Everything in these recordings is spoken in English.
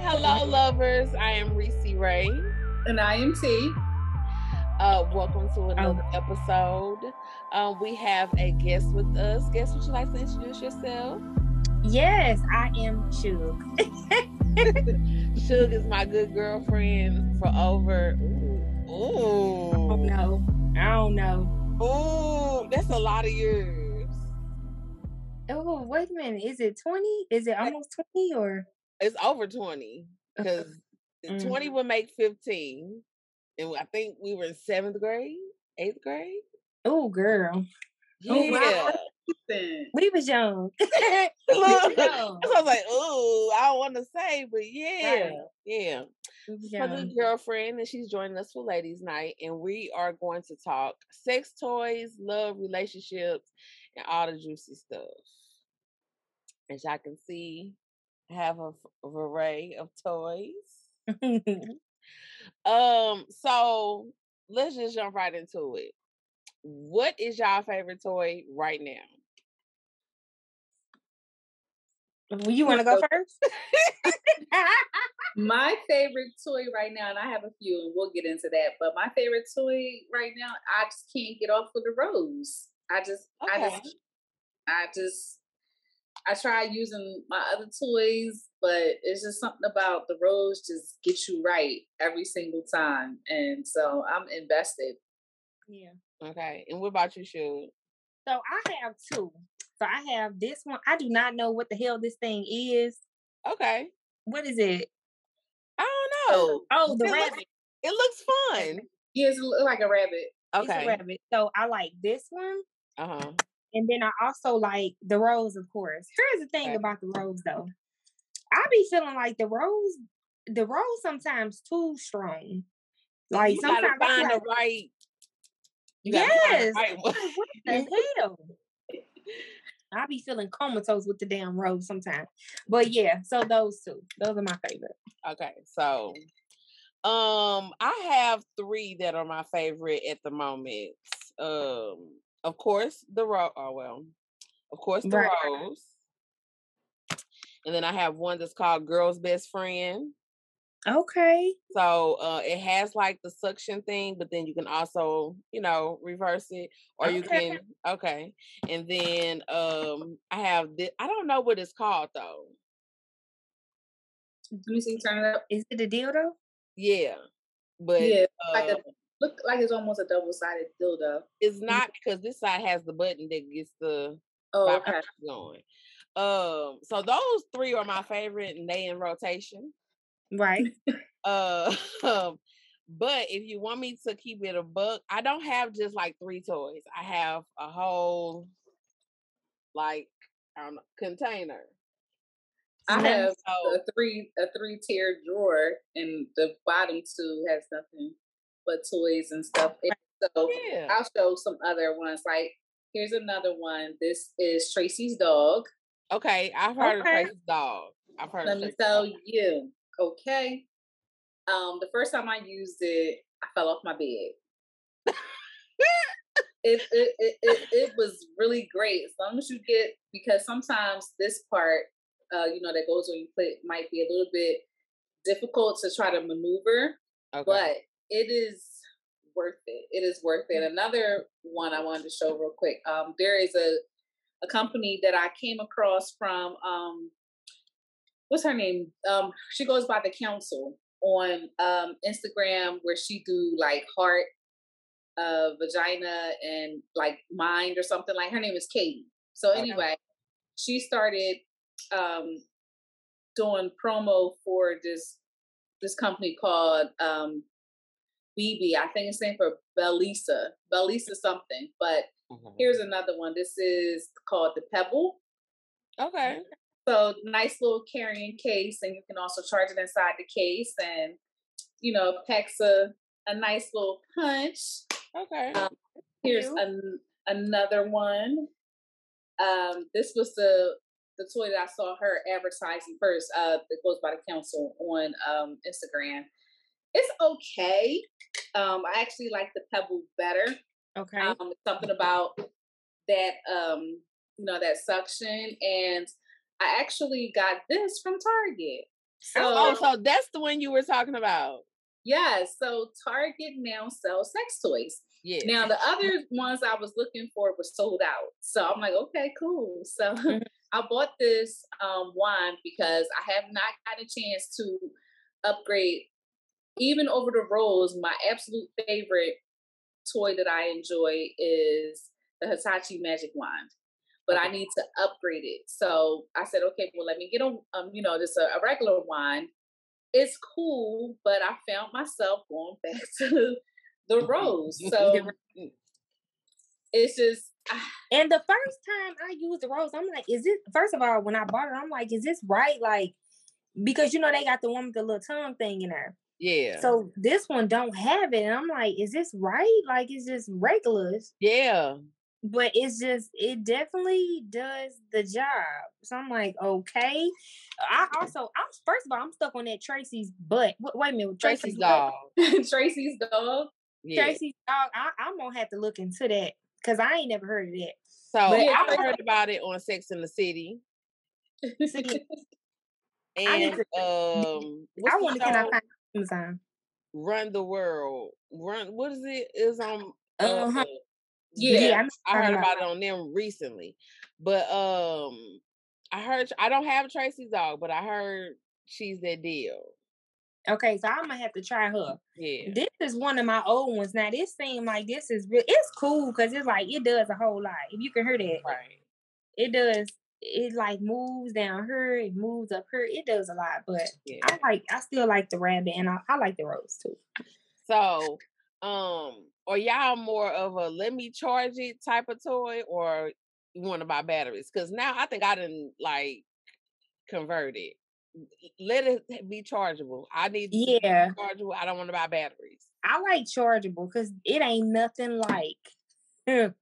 Hello, lovers. I am Reese Ray. And I am T. Welcome to another episode. We have a guest with us. Guess would you like to introduce yourself? Yes, I am Shug. Shug is my good girlfriend for over... I don't know. Ooh, that's a lot of years. Oh, wait a minute. Is it 20? Is it almost 20 or? It's over 20 because 20 would make 15. And I think we were in 7th grade, 8th grade. Oh, girl. Yeah. Oh, wow. We was young. So I was like, ooh, I don't want to say, but yeah. Yeah. My good girlfriend, and she's joining us for Ladies Night, and we are going to talk sex toys, love, relationships, and all the juicy stuff. As y'all can see, I have a array of toys. So let's just jump right into it. What is y'all favorite toy right now? You want to go first? My favorite toy right now, and I have a few, and we'll get into that, but my favorite toy right now, I just can't get off of the rose. I try using my other toys, but it's just something about the rose just gets you right every single time. And so I'm invested. Yeah. Okay. And what about you, Shug? So I have two. So I have this one. I do not know what the hell this thing is. Okay. What is it? I don't know. Oh, the rabbit. It looks fun. Yeah, it looks like a rabbit. Okay. It's a rabbit. So I like this one. Uh-huh. And then I also like the rose, of course. Here's the thing about the rose, though. I be feeling like the rose sometimes too strong. Like you sometimes gotta find the right. Yes. What the hell? I be feeling comatose with the damn rose sometimes. But yeah, so those two. Those are my favorite. Okay, so I have three that are my favorite at the moment. Of course, the rose. Oh, well. Of course, the rose. And then I have one that's called Girl's Best Friend. Okay. So it has like the suction thing, but then you can also, reverse it, or you can. Okay. And then I have this. I don't know what it's called though. Let me see. Turn it up. Is it a dildo? Yeah. But yeah, look like it's almost a double-sided dildo. It's not, because this side has the button that gets the vibration going. So those three are my favorite, and they in rotation. Right. But if you want me to keep it a buck, I don't have just like three toys. I have a whole container. I have a three tier drawer, and the bottom two has nothing but toys and stuff. And so I'll show some other ones. Like here's another one. This is Tracy's dog. Okay, I've heard of Tracy's dog. I've heard. Let me tell you. Okay. The first time I used it, I fell off my bed. It was really great. As long as you get, because sometimes this part, that goes on your plate might be a little bit difficult to try to maneuver, but it is worth it. It is worth it. Another one I wanted to show real quick. There is a company that I came across from, what's her name? She goes by The Council on Instagram, where she do like heart, vagina, and like mind or something. Like her name is Katie. So anyway, she started doing promo for this company called BB. I think it's named for Belisa something. But here's another one. This is called the Pebble. Okay. So nice little carrying case, and you can also charge it inside the case, and packs a nice little punch. Okay. Here's another one. This was the toy that I saw her advertising first. That goes by The Council on Instagram. It's okay. I actually like the Pebble better. Okay. Something about that. That suction. And I actually got this from Target. So, so that's the one you were talking about. Yes. Yeah, so Target now sells sex toys. Yeah. Now the other ones I was looking for were sold out. So I'm like, okay, cool. So I bought this wand because I have not gotten a chance to upgrade, even over the rolls. My absolute favorite toy that I enjoy is the Hitachi Magic Wand, but I need to upgrade it. So I said, okay, well, let me get on, just a regular wand. It's cool, but I found myself going back to the rose. So it's just. And the first time I used the rose, I'm like, is it, first of all, when I bought it, I'm like, is this right? Like, because, they got the one with the little tongue thing in there. Yeah. So this one don't have it. And I'm like, is this right? Like, it's just regulars. Yeah. But it's just, it definitely does the job. So I'm like, okay. First of all, I'm stuck on that Tracy's butt. Wait a minute. Tracy's dog. Tracy's dog? Yeah. Tracy's dog. I'm going to have to look into that because I ain't never heard of that. So but I heard about it on Sex and the City. And I wonder can I find Amazon? Run the World. What is it? It's on... Yeah, I heard about it on them recently, but I don't have Tracy's dog, but I heard she's that deal. Okay, so I'm gonna have to try her. Yeah, this is one of my old ones. Now this seems like this is real. It's cool because it's like it does a whole lot. If you can hear that, right? It does. It like moves down her, it moves up her. It does a lot, but yeah. I still like the rabbit, and I like the rose too. So. Or y'all more of a let me charge it type of toy, or you want to buy batteries? Because now I think I didn't like convert it. Let it be chargeable. I need to be chargeable. I don't want to buy batteries. I like chargeable because it ain't nothing like you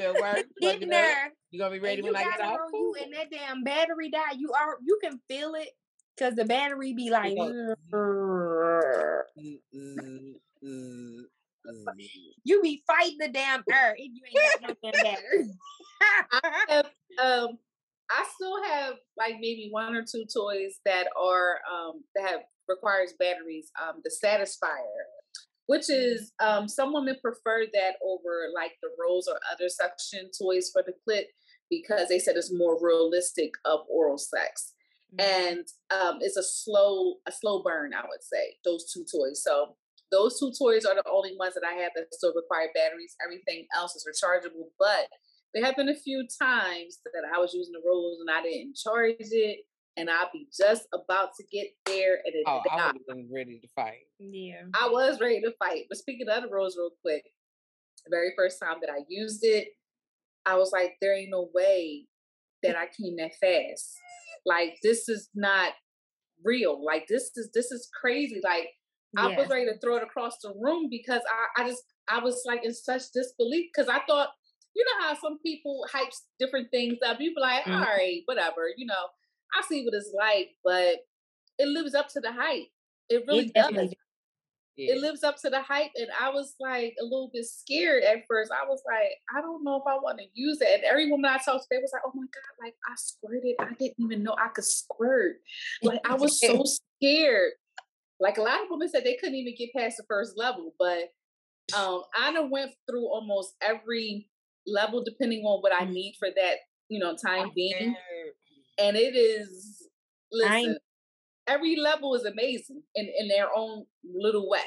at work getting there. You gonna be ready when I get off. You and that damn battery die. You can feel it. Because the battery be like, you be fighting the damn earth if you ain't got no damn battery. I still have like maybe one or two toys that are requires batteries. The Satisfyer, which is some women prefer that over like the rolls or other suction toys for the clit because they said it's more realistic of oral sex. And it's a slow burn, I would say, those two toys. So those two toys are the only ones that I have that still require batteries. Everything else is rechargeable. But there have been a few times that I was using the rolls and I didn't charge it, and I'll be just about to get there. And it I would have been ready to fight. Yeah, I was ready to fight. But speaking of the rolls, real quick, the very first time that I used it, I was like, there ain't no way that I came that fast. Like, this is not real. Like, this is crazy. Like, yeah. I was ready to throw it across the room because I was like in such disbelief because I thought, how some people hype different things up. You be like, all right, whatever, I see what it's like, but it lives up to the hype. It really does. Yeah. It lives up to the hype. And I was like a little bit scared at first. I was like, I don't know if I want to use it. And every woman I talked to, they was like, oh my God, like I squirted. I didn't even know I could squirt. Like I was so scared. Like a lot of women said they couldn't even get past the first level. But I done went through almost every level depending on what I need for that, time being. And it is, listen. Every level is amazing in their own little way.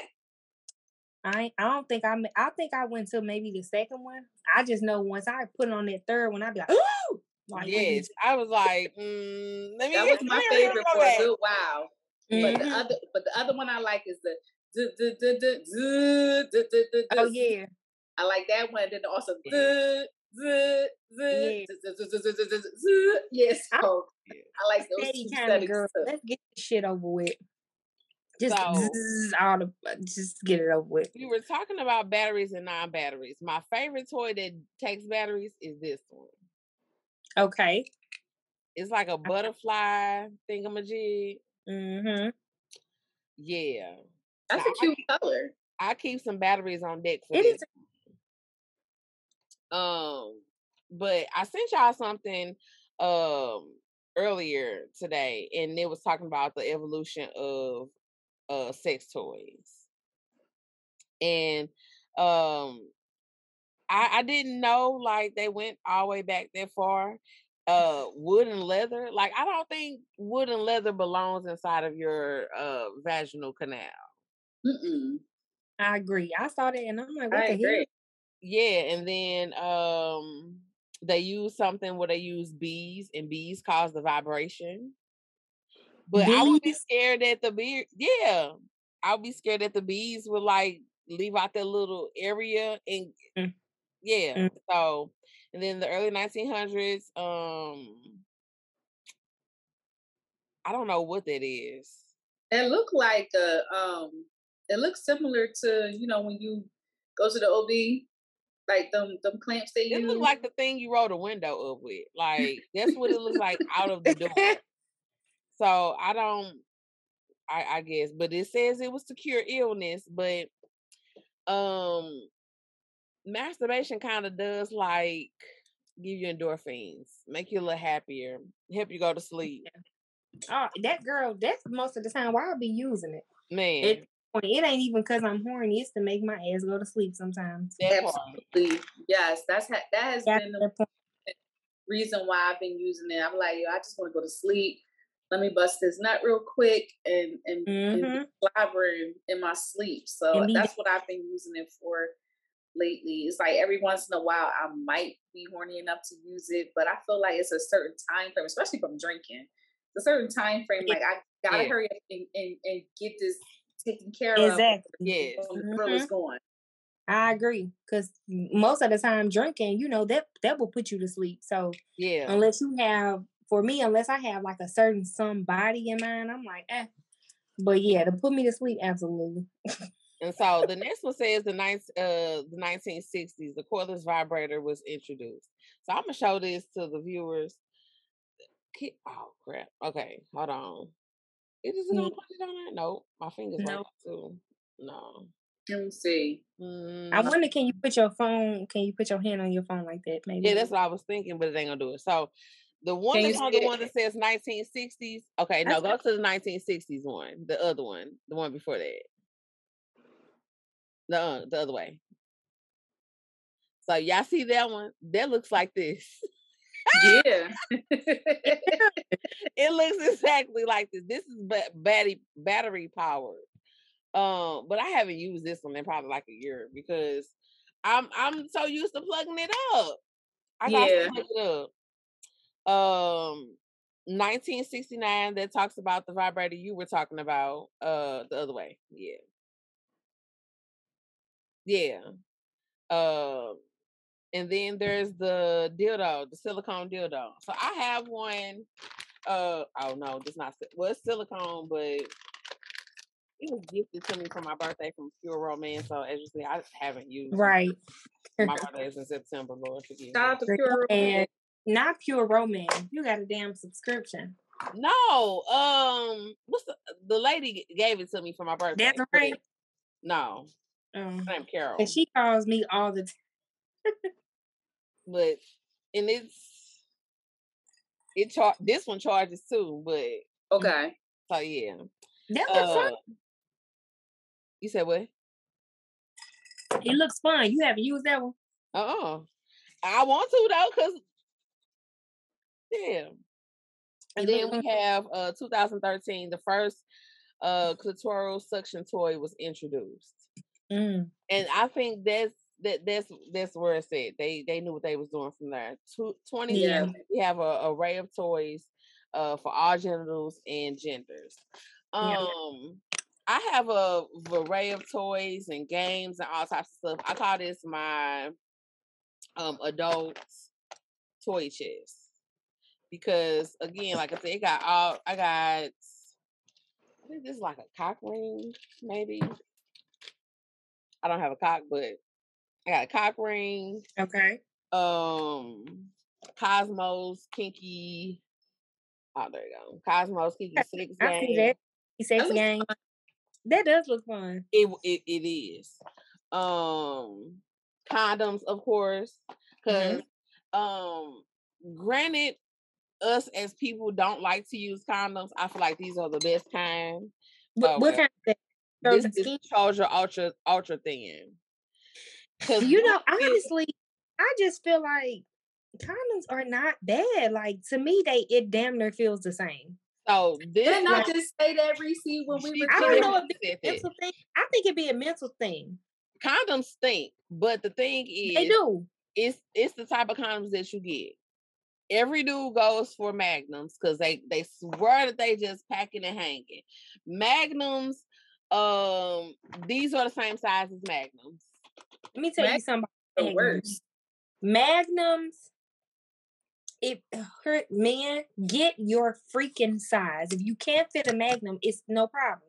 I think I went to maybe the second one. I just know once I put on that third one, I'd be like, ooh! Like, yes, I was like, that was my favorite for a good while. But the other one I like is the oh yeah, I like that one. Then also yes. Yeah. I like those two kind of girls. Let's get this shit over with. Just get it over with. We were talking about batteries and non-batteries. My favorite toy that takes batteries is this one. Okay. It's like a butterfly thingamajig. Mm-hmm. Yeah. That's a cute color. I keep some batteries on deck for it. But I sent y'all something. earlier today, and it was talking about the evolution of sex toys. And I didn't know like they went all the way back that far. Wood and leather, like I don't think wood and leather belongs inside of your vaginal canal. Mm-mm. I agree. I saw that and I'm like, what the hell? Yeah, and then they use something where they use bees, and bees cause the vibration. But bees? I would be scared that the bees. Yeah, I'd be scared that the bees would like leave out that little area and yeah. Mm. So. And then the early 1900s, I don't know what that is. It looked like a, it looks similar to, you know, when you go to the OB, like them clamps they use. It looked like the thing you rolled a window up with. Like, that's what it looked like out of the door. So I guess, but it says it was to cure illness, but, masturbation kind of does like give you endorphins, make you a little happier, help you go to sleep. Oh, that girl, that's most of the time why I be using it. Man. It ain't even because I'm horny, it's to make my ass go to sleep sometimes. Absolutely. Yes, that has been the reason why I've been using it. I'm like, yo, I just want to go to sleep. Let me bust this nut real quick and slobbering in my sleep. So that's what I've been using it for. Lately, it's like every once in a while I might be horny enough to use it, but I feel like it's a certain time frame, especially from drinking. It's a certain time frame, like I gotta hurry up and get this taken care of. Exactly. Yes. Where it's going. I agree, because most of the time drinking, you know, that will put you to sleep. So yeah, unless I have like a certain somebody in mind, I'm like, eh. But yeah, to put me to sleep, absolutely. And so the next one says the 1960s, the cordless vibrator was introduced. So I'm gonna show this to the viewers. Oh crap! Okay, hold on. Is it gonna put it on there? No, my fingers right out too. No. Let me see. I wonder, can you put your phone? Can you put your hand on your phone like that? Maybe. Yeah, that's what I was thinking, but it ain't gonna do it. So the one that says 1960s. Okay, no, go to the 1960s one. The other one, the one before that. No, the other way. So y'all see that one? That looks like this. Yeah. It looks exactly like this. This is battery powered. But I haven't used this one in probably like a year because I'm so used to plugging it up. I got to plug it up. 1969, that talks about the vibrator you were talking about, the other way. Yeah. Yeah. And then there's the dildo, the silicone dildo. So I have one. Oh no, it's not. Well, it's silicone, but it was gifted to me for my birthday from Pure Romance. So as you see, I haven't used it. My birthday is in September, Lord forgive me. Stop the Pure Romance. Not Pure Romance. You got a damn subscription. No. What's the lady gave it to me for my birthday? That's right. No. I'm Carol. And she calls me all the time. But and this one charges too, but okay. So yeah. That looks fun. You said what? It looks fun. You haven't used that one. I want to though, cause yeah. And then we have 2013, the first clitoral suction toy was introduced. Mm. And I think that's where it's at. They knew what they was doing from there. 20 years, we have an array of toys for all genitals and genders. I have an array of toys and games and all types of stuff. I call this my adult toy chest because again, like I said, I think this is like a cock ring, maybe. I don't have a cock, but I got a cock ring. Okay. Cosmos, Kinky. Oh, there you go. Cosmos, Kinky, Sex Game. I see that. Sex Game. That does look fun. It is. Condoms, of course. Because granted, us as people don't like to use condoms, I feel like these are the best kind. What kind of thing? This is Soldier ultra thin. You know, honestly, I just feel like condoms are not bad. Like, to me, it damn near feels the same. So this, didn't I just say that, Reese, when we were? I don't know if it's a mental thing. I think it'd be a mental thing. Condoms stink, but the thing is, they do. It's the type of condoms that you get. Every dude goes for Magnums because they swear that they just packing and hanging. Magnums, these are the same size as Magnums. Let me tell you something about the worst. Magnums. It hurt, man. Get your freaking size. If you can't fit a Magnum, it's no problem.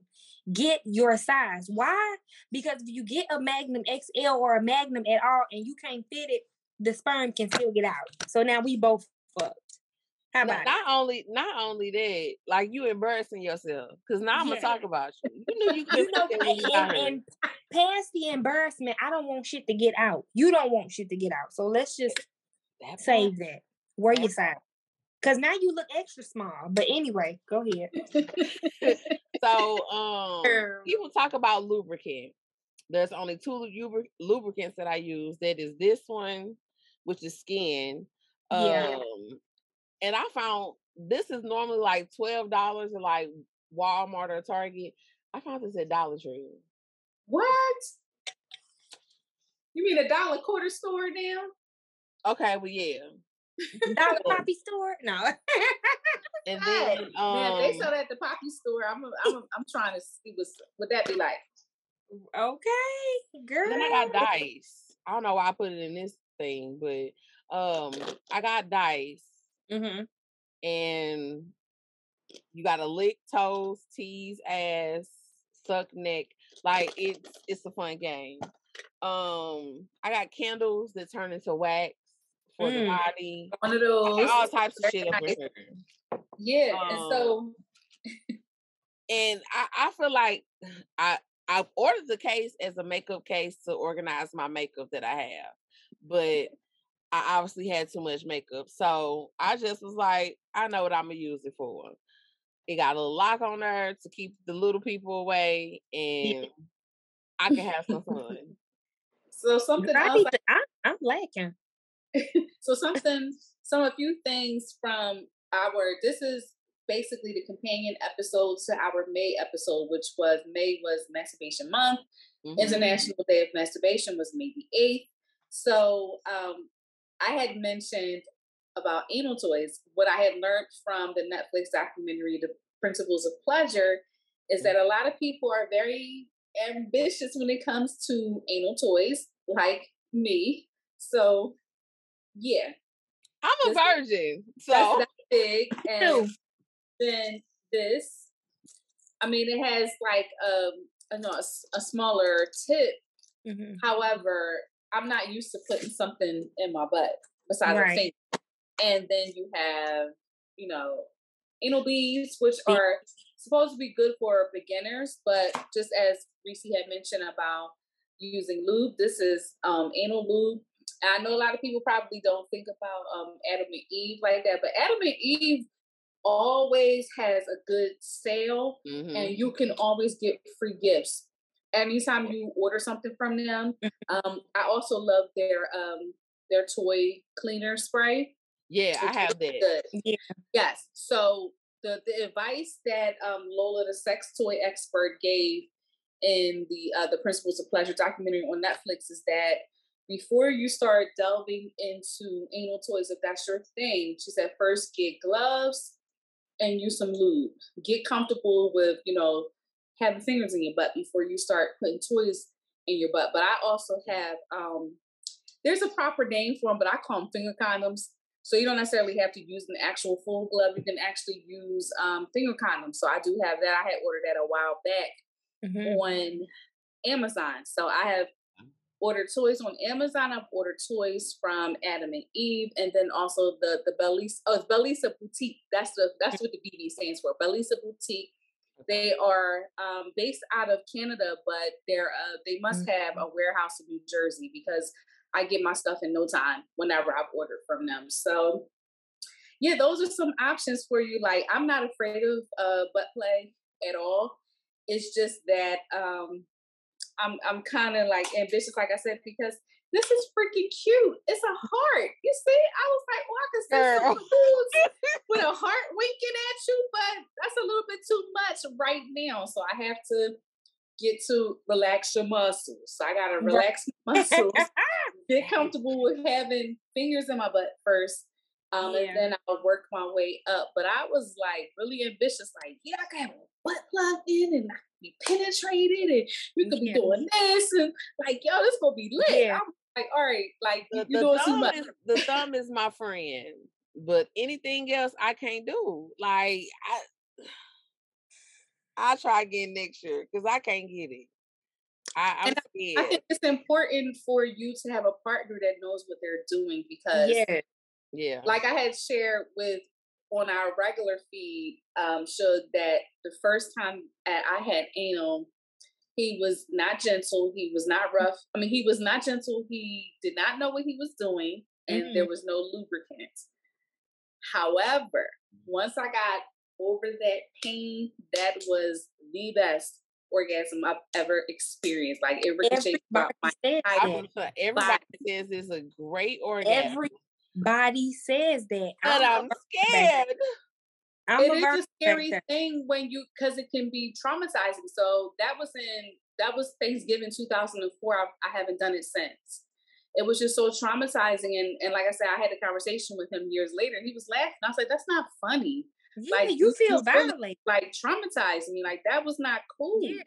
Get your size. Why? Because if you get a Magnum XL or a Magnum at all and you can't fit it, the sperm can still get out. So now we both fucked. How about not only that, like, you embarrassing yourself. Because now I'm gonna talk about you. You knew you couldn't fit that when you got here. And past the embarrassment, I don't want shit to get out. You don't want shit to get out. So let's just save that. Where your size? Because now you look extra small. But anyway, go ahead. So, people talk about lubricant. There's only two lubricants that I use. That is this one, which is skin. And I found this is normally like $12 at like Walmart or Target. I found this at Dollar Tree. What? You mean a dollar quarter store now? Okay, well, yeah. Dollar Poppy store? No. And then they sell that at the Poppy store. I'm trying to see what that be like. Okay, girl. Then I got dice. I don't know why I put it in this thing, but I got dice. Mm-hmm. And you gotta lick toes, tease ass, suck neck. Like, it's a fun game. I got candles that turn into wax. For the body, one of those, all types of shit. Yeah, and I feel like I've ordered the case as a makeup case to organize my makeup that I have, but I obviously had too much makeup, so I just was like, I know what I'm gonna use it for. It got a little lock on there to keep the little people away, and I can have some fun. So something else, I'm lacking. So a few things from this is basically the companion episode to our May episode, which was May was Masturbation Month. Mm-hmm. International Day of Masturbation was May the 8th. So I had mentioned about anal toys. What I had learned from the Netflix documentary, The Principles of Pleasure, is that a lot of people are very ambitious when it comes to anal toys, like me. So yeah, I'm a virgin, so that's big. And then this, I mean, it has like a smaller tip. Mm-hmm. However, I'm not used to putting something in my butt besides a finger. And then you have, anal beads, which are supposed to be good for beginners, but just as Reese had mentioned about using lube, this is anal lube. I know a lot of people probably don't think about Adam and Eve like that, but Adam and Eve always has a good sale, mm-hmm. and you can always get free gifts anytime you order something from them. I also love their toy cleaner spray. Yeah, I have that. Yeah. Yes. So the advice that Lola, the sex toy expert, gave in the Principles of Pleasure documentary on Netflix is that before you start delving into anal toys, if that's your thing, she said first get gloves and use some lube. Get comfortable with, having fingers in your butt before you start putting toys in your butt. But I also have, there's a proper name for them, but I call them finger condoms. So you don't necessarily have to use an actual full glove. You can actually use finger condoms. So I do have that. I had ordered that a while back on Amazon. So I have ordered toys on Amazon. I've ordered toys from Adam and Eve, and then also the Belisa. Oh, it's Belisa Boutique. That's what the BB stands for. Belisa Boutique. They are based out of Canada, but they must have a warehouse in New Jersey because I get my stuff in no time whenever I've ordered from them. So yeah, those are some options for you. Like, I'm not afraid of butt play at all. It's just that I'm kind of like ambitious, like I said, because this is freaking cute. It's a heart. You see, I was like, well, I can send some foods with a heart winking at you, but that's a little bit too much right now. So I have to get to relax your muscles. So I got to relax my muscles, get comfortable with having fingers in my butt first. And then I'll work my way up. But I was like really ambitious, like, yeah, I can have a butt plug in and I can be penetrated and you could be doing this and like, yo, this gonna be lit. Yeah. I'm like, all right, like you're doing too much. The thumb is my friend, but anything else I can't do. Like I'll try again next year because I can't get it. I'm scared. I think it's important for you to have a partner that knows what they're doing because yeah. Like I had shared with on our regular feed, showed that the first time I had anal, he was not gentle. He was not rough. I mean, he was not gentle. He did not know what he was doing and there was no lubricant. However, once I got over that pain, that was the best orgasm I've ever experienced. Like it ricocheted my mind. Everybody says it's a great orgasm. Everybody says that, but I'm scared. It is a scary thing when you, because it can be traumatizing. So that was Thanksgiving 2004. I haven't done it since. It was just so traumatizing, and like I said, I had a conversation with him years later. He was laughing. I was like, "That's not funny." Yeah, like you feel violated, like traumatizing me. Like that was not cool. Yeah.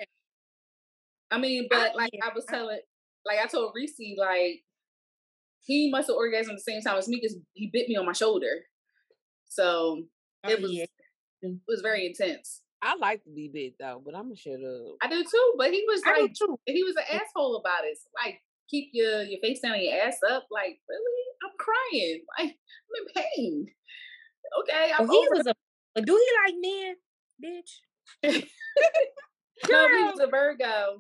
I mean, but I told Reese, like, he must have orgasmed at the same time as me because he bit me on my shoulder. So it was very intense. I like to be bit though, but I'm gonna shut up. I do too, but he was like, he was an asshole about it. So, like, keep your face down and your ass up. Like, really? I'm crying. Like, I'm in pain. Okay, do he like men, bitch? No, he was a Virgo.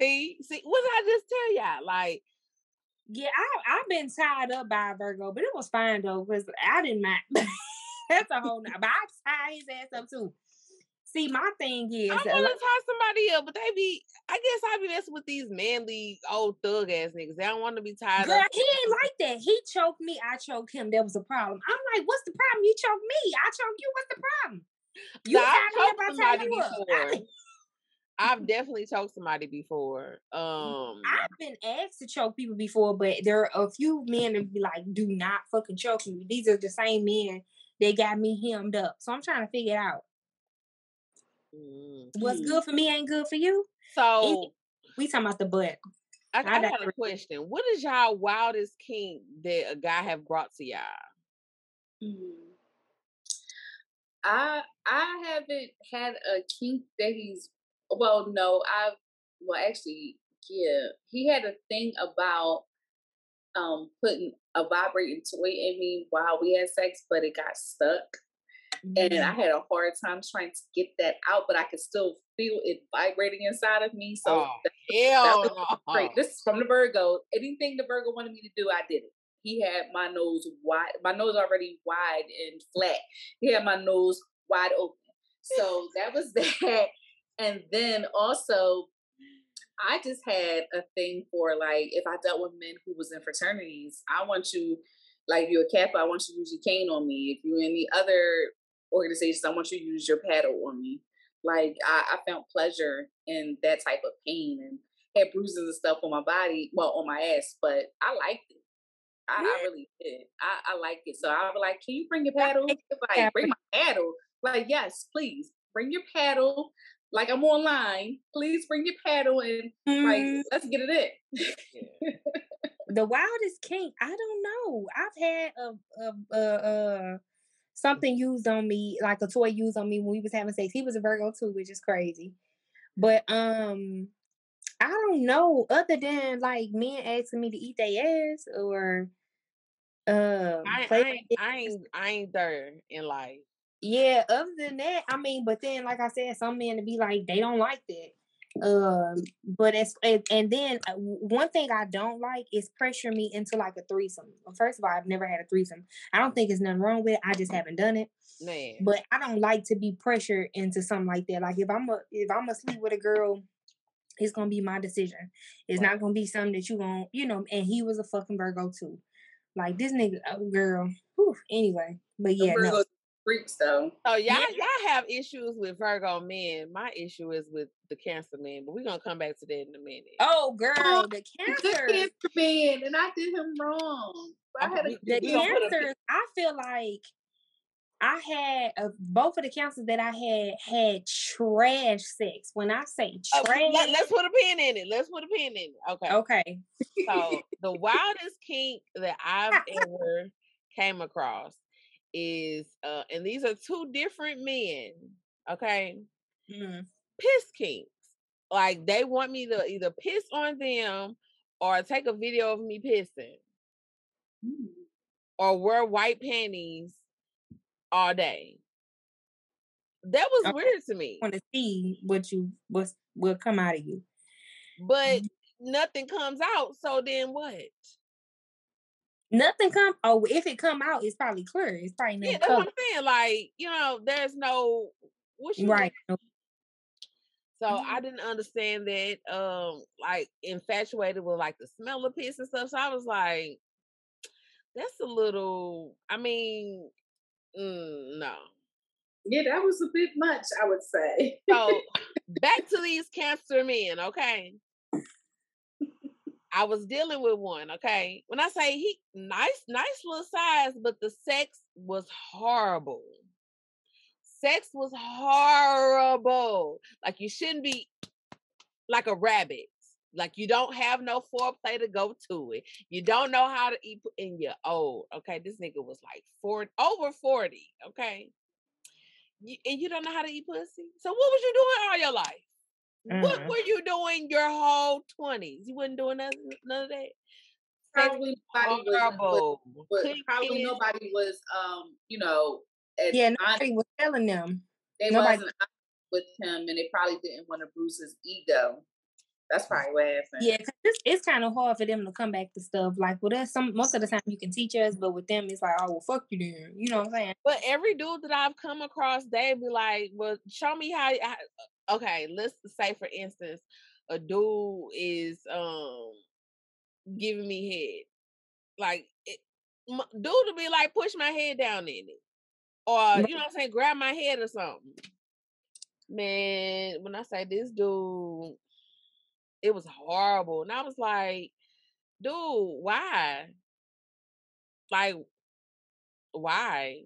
See, what did I just tell y'all? Like, yeah, I've been tied up by a Virgo, but it was fine though, because I didn't mind. That's a whole nother. But I tie his ass up too. See, my thing is, I want to tie somebody up, but I guess I be messing with these manly old thug ass niggas. They don't want to be tied up. He ain't like that. He choked me, I choked him. There was a problem. I'm like, what's the problem? You choked me, I choked you. What's the problem? You tied me up, I tied you up. I've definitely choked somebody before. I've been asked to choke people before, but there are a few men that be like, do not fucking choke me. These are the same men that got me hemmed up. So I'm trying to figure it out. Mm-hmm. What's good for me ain't good for you. So we talking about the butt. I got a question. What is y'all wildest kink that a guy have brought to y'all? Mm-hmm. I haven't had a kink that he's he had a thing about putting a vibrating toy in me while we had sex, but it got stuck. Mm-hmm. And I had a hard time trying to get that out, but I could still feel it vibrating inside of me. So that was great. This is from the Virgo. Anything the Virgo wanted me to do, I did it. He had my nose wide. My nose already wide and flat. He had my nose wide open. So that was that. And then also, I just had a thing for, like, if I dealt with men who was in fraternities, I want you, like, if you're a Kappa, I want you to use your cane on me. If you're in the other organizations, I want you to use your paddle on me. Like, I found pleasure in that type of pain and had bruises and stuff on my body, well, on my ass, but I liked it. I really did. I liked it. So I was like, can you bring your paddle? Like, bring my paddle. Like, yes, please, bring your paddle. Like, I'm online. Please bring your paddle in. Like, let's get it in. The wildest kink, I don't know. I've had something used on me, like a toy used on me when we was having sex. He was a Virgo too, which is crazy. But I don't know. Other than like men asking me to eat their ass or I ain't there in life. Yeah, other than that, I mean, but then, like I said, some men to be like, they don't like that. But as and then one thing I don't like is pressure me into like a threesome. Well, first of all, I've never had a threesome. I don't think there's nothing wrong with it. I just haven't done it. Man. But I don't like to be pressured into something like that. Like if I'm a sleep with a girl, it's gonna be my decision. It's not gonna be something that you gonna, you know. And he was a fucking Virgo too. Like this nigga, girl. Whew, anyway, but yeah, no. Freaks though. Oh, y'all have issues with Virgo men. My issue is with the Cancer men, but we're gonna come back to that in a minute. Oh, girl, the Cancer man, and I did him wrong. The Cancers, I feel like I had both of the Cancers that I had trash sex. When I say trash, let's put a pin in it. Okay. Okay. So the wildest kink that I've ever came across is and these are two different men, okay? Mm-hmm. Piss kinks. Like they want me to either piss on them or take a video of me pissing. Mm-hmm. Or wear white panties all day. That was weird to me. I want to see what will come out of you. But nothing comes out, so then what? Nothing come. Oh, if it come out, it's probably clear. It's probably nothing. Yeah, that's what I'm saying. Like, you know, there's no right. So mm-hmm. I didn't understand that. Like infatuated with like the smell of piss and stuff. So I was like, that's a little. I mean, no. Yeah, that was a bit much. I would say. So back to these Cancer men, okay. I was dealing with one, okay? When I say he, nice little size, but the sex was horrible. Like, you shouldn't be like a rabbit. Like, you don't have no foreplay to go to it. You don't know how to eat, and you're old, okay? This nigga was like over 40, okay? And you don't know how to eat pussy? So what was you doing all your life? Mm-hmm. What were you doing your whole 20s? You wasn't doing none of that? Probably nobody was, you know. Nobody was telling them. Wasn't with him, and they probably didn't want to bruise his ego. That's probably what happened. Yeah, because it's kind of hard for them to come back to stuff. Like, well, there's most of the time you can teach us, but with them, it's like, oh, well, fuck you then. You know what I'm saying? But every dude that I've come across, they be like, well, show me how... Okay, let's say, for instance, a dude is giving me head. Like, dude will be like, push my head down in it. Or, you know what I'm saying, grab my head or something. Man, when I say this dude, it was horrible. And I was like, dude, why? Like, why?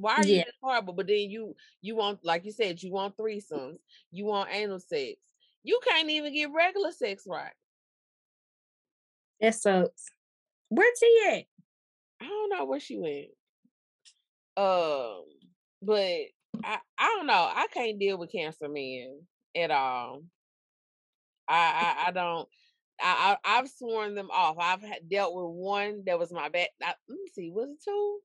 Why are you horrible? But then you want, like you said, you want threesomes, you want anal sex. You can't even get regular sex right. That sucks. Where's she at? I don't know where she went. But I don't know. I can't deal with Cancer men at all. I don't. I've sworn them off. I've dealt with one that was my bad. Let me see. Was it two?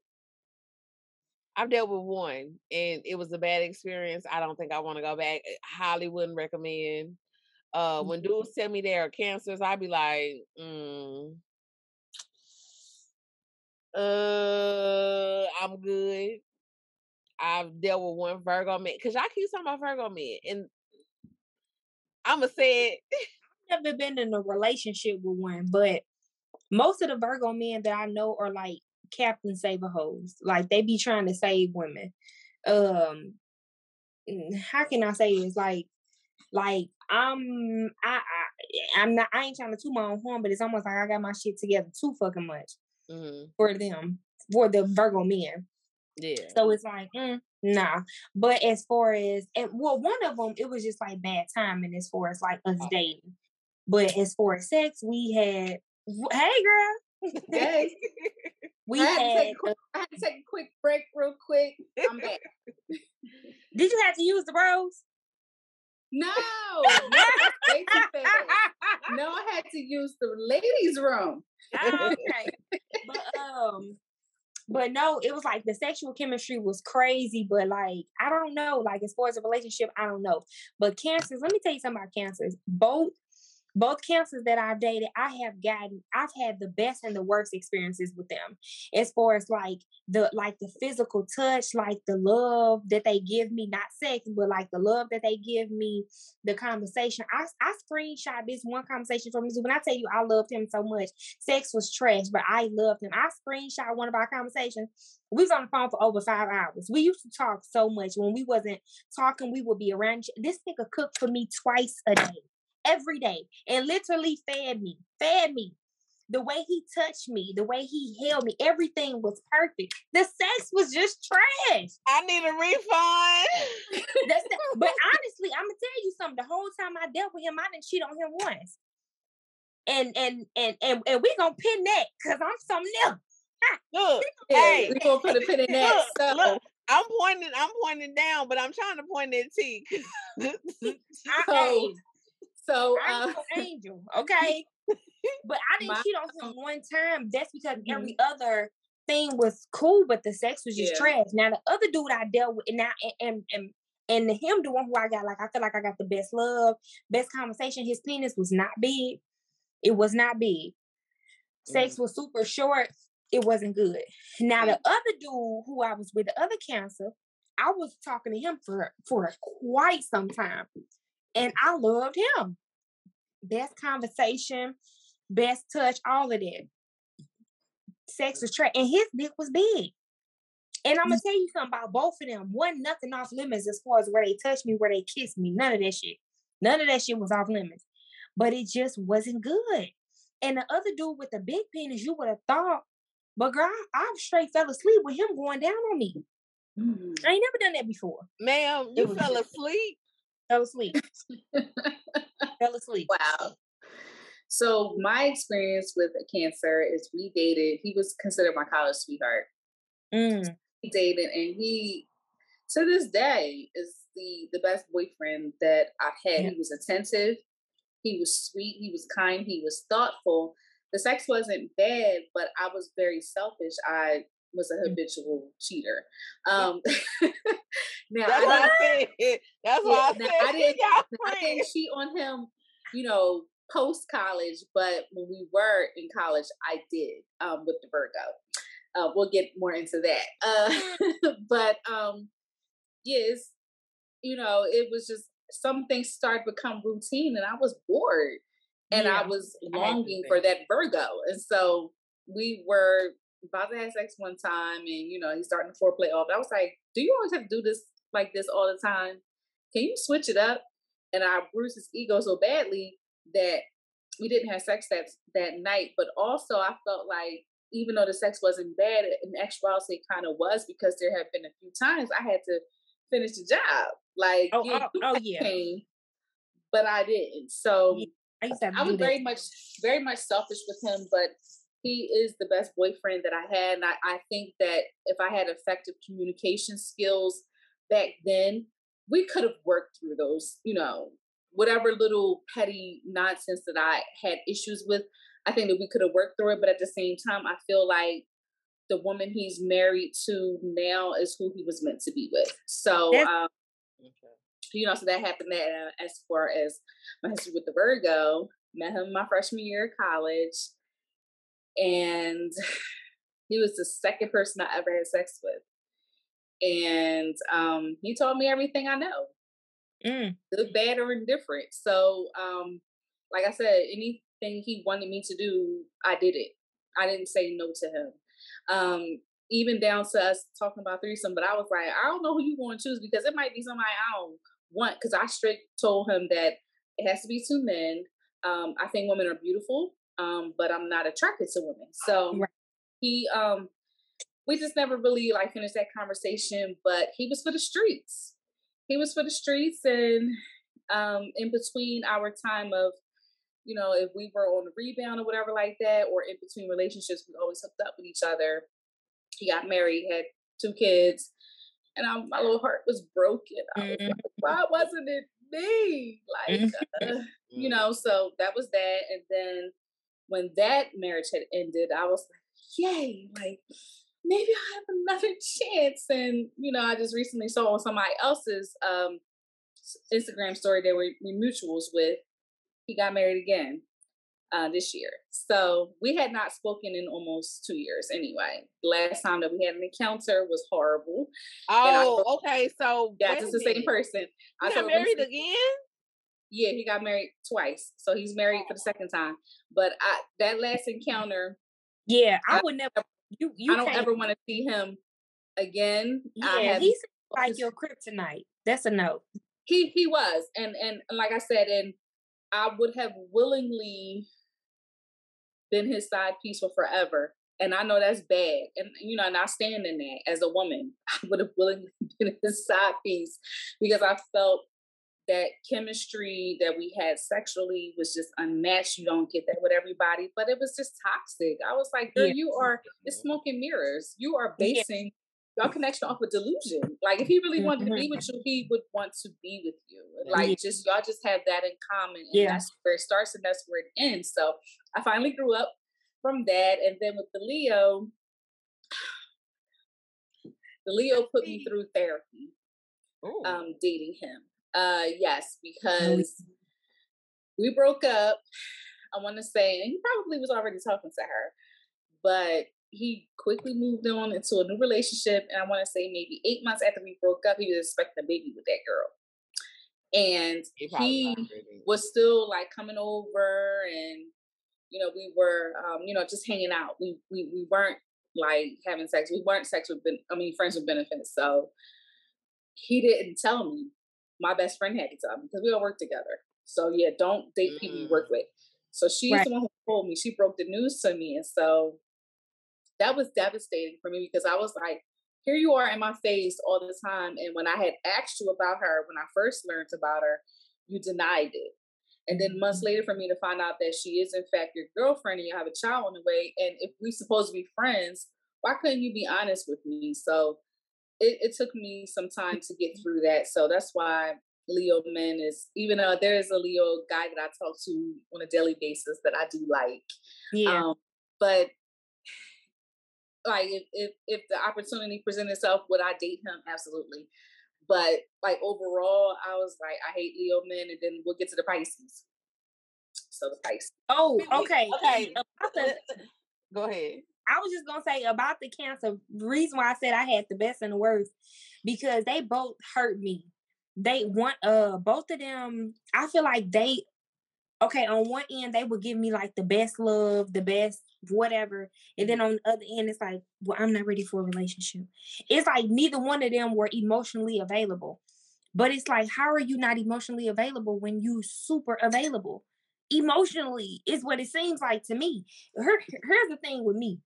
I've dealt with one, and it was a bad experience. I don't think I want to go back. Highly wouldn't recommend. When dudes tell me they are Cancers, I'd be like, I'm good. I've dealt with one Virgo man. Because y'all keep talking about Virgo men, and I'm going to say it. I've never been in a relationship with one, but most of the Virgo men that I know are like, Captain Saver hoes. Like they be trying to save women. How can I say this? Like I'm not. I ain't trying to toot my own horn, but it's almost like I got my shit together too fucking much for them, for the Virgo men. Yeah. So it's like nah. But as far as one of them, it was just like bad timing as far as like us dating. But as far as sex, we had hey girl. I had to take a quick break real quick. I'm back. Did you have to use the rose? No. No, I had to use the ladies' room. Okay. But But no, it was like the sexual chemistry was crazy, but like, I don't know, like as far as a relationship, I don't know. But cancers, let me tell you something about cancers. Both cancers that I've dated, I've had the best and the worst experiences with them. As far as like the physical touch, like the love that they give me, not sex, but like the love that they give me, the conversation. I screenshot this one conversation from this. When I tell you I loved him so much, sex was trash, but I loved him. I screenshot one of our conversations. We was on the phone for over 5 hours. We used to talk so much. When we wasn't talking, we would be around. This nigga cooked for me twice a day. Every day, and literally fed me, the way he touched me, the way he held me, everything was perfect. The sex was just trash. I need a refund. But honestly, I'm gonna tell you something. The whole time I dealt with him, I didn't cheat on him once. And we gonna pin that because I'm something else. Look, hey, we gonna put a pin in that. Look. I'm pointing down, but I'm trying to point at T. So I'm an angel, okay? But I didn't cheat on him one time. That's because every other thing was cool, but the sex was just trash. Now the other dude I dealt with, and him, the one who I got, like I feel like I got the best love, best conversation. His penis was not big. It was not big. Sex was super short. It wasn't good. Now the other dude who I was with, the other cancer, I was talking to him for quite some time. And I loved him. Best conversation, best touch, all of that. Sex was trash. And his dick was big. And I'm going to tell you something about both of them. One, nothing off limits as far as where they touched me, where they kissed me. None of that shit. None of that shit was off limits. But it just wasn't good. And the other dude with the big penis, you would have thought, but girl, I straight fell asleep with him going down on me. Mm-hmm. I ain't never done that before. Ma'am, you fell asleep? Fell asleep. Wow. So my experience with a cancer is we dated. He was considered my college sweetheart. We dated, and he, to this day, is the best boyfriend that I've had. Yeah. He was attentive. He was sweet. He was kind. He was thoughtful. The sex wasn't bad, but I was very selfish. I was a habitual cheater. Now, that's what I said. I didn't cheat on him, you know, post college, but when we were in college, I did with the Virgo. We'll get more into that. But yes, you know, it was just some things started to become routine, and I was bored, and I was longing for that Virgo, and so we were about to have sex one time, and you know, he's starting to foreplay off. I was like, do you always have to do this like this all the time? Can you switch it up? And I bruised his ego so badly that we didn't have sex that night. But also I felt like, even though the sex wasn't bad, in actuality it kind of was, because there have been a few times I had to finish the job. Like, but I didn't. So yeah, I was very much selfish with him, but he is the best boyfriend that I had. And I think that if I had effective communication skills back then, we could have worked through those, you know, whatever little petty nonsense that I had issues with. I think that we could have worked through it. But at the same time, I feel like the woman he's married to now is who he was meant to be with. So, you know, so that happened. That as far as my history with the Virgo, met him my freshman year of college. And he was the second person I ever had sex with. And he told me everything I know, good, bad, or indifferent. So, like I said, anything he wanted me to do, I did it. I didn't say no to him. Even down to us talking about threesome, but I was like, I don't know who you going to choose, because it might be somebody I don't want. Because I straight told him that it has to be two men. I think women are beautiful. But I'm not attracted to women. So he, we just never really like finished that conversation, but he was for the streets. He was for the streets. And, in between our time of, you know, if we were on the rebound or whatever like that, or in between relationships, we always hooked up with each other. He got married, had 2 kids, and my little heart was broken. I was like, why wasn't it me? Like, you know, so that was that. And then, when that marriage had ended, I was like, yay, like maybe I'll have another chance. And, you know, I just recently saw on somebody else's Instagram story that we mutuals with, he got married again this year. So we had not spoken in almost 2 years anyway. The last time that we had an encounter was horrible. Oh, okay. So yeah, just the same person. He got married again? Yeah, he got married twice. So he's married for the second time. But that last encounter. Yeah, I would never. I don't ever want to see him again. Yeah, he's like your kryptonite. That's a no. He was. And like I said, and I would have willingly been his side piece for forever. And I know that's bad. And, you know, and I stand in that as a woman. I would have willingly been his side piece because I felt that chemistry that we had sexually was just unmatched. You don't get that with everybody, but it was just toxic. I was like, girl, you are, it's smoke and mirrors. You are basing your connection off of delusion. Like, if he really wanted to be with you, he would want to be with you. Like, just, y'all just have that in common. And that's where it starts and that's where it ends. So I finally grew up from that. And then with the Leo put me through therapy, dating him. Yes, because we broke up, I want to say, and he probably was already talking to her, but he quickly moved on into a new relationship. And I want to say maybe 8 months after we broke up, he was expecting a baby with that girl. And he was still like coming over and, you know, we were, you know, just hanging out. We weren't like having sex. We weren't friends with benefits. So he didn't tell me. My best friend had to tell me because we all work together. So yeah, don't date people you work with. So she's the one who told me. She broke the news to me. And so that was devastating for me because I was like, here you are in my face all the time. And when I had asked you about her, when I first learned about her, you denied it. And then months later for me to find out that she is in fact your girlfriend and you have a child on the way. And if we supposed to be friends, why couldn't you be honest with me? So it took me some time to get through that. So that's why Leo men is, even though there is a Leo guy that I talk to on a daily basis that I do like. Yeah. But like, if the opportunity presented itself, would I date him? Absolutely. But like overall, I was like, I hate Leo men. And then we'll get to the Pisces. So the Pisces. Oh, okay. Okay. Go ahead. I was just gonna say about the Cancer, reason why I said I had the best and the worst, because they both hurt me. They want both of them, I feel like they on one end they would give me like the best love, the best whatever, and then on the other end it's like, well, I'm not ready for a relationship. It's like neither one of them were emotionally available. But it's like, how are you not emotionally available when you super available? Emotionally is what it seems like to me. Here's the thing with me.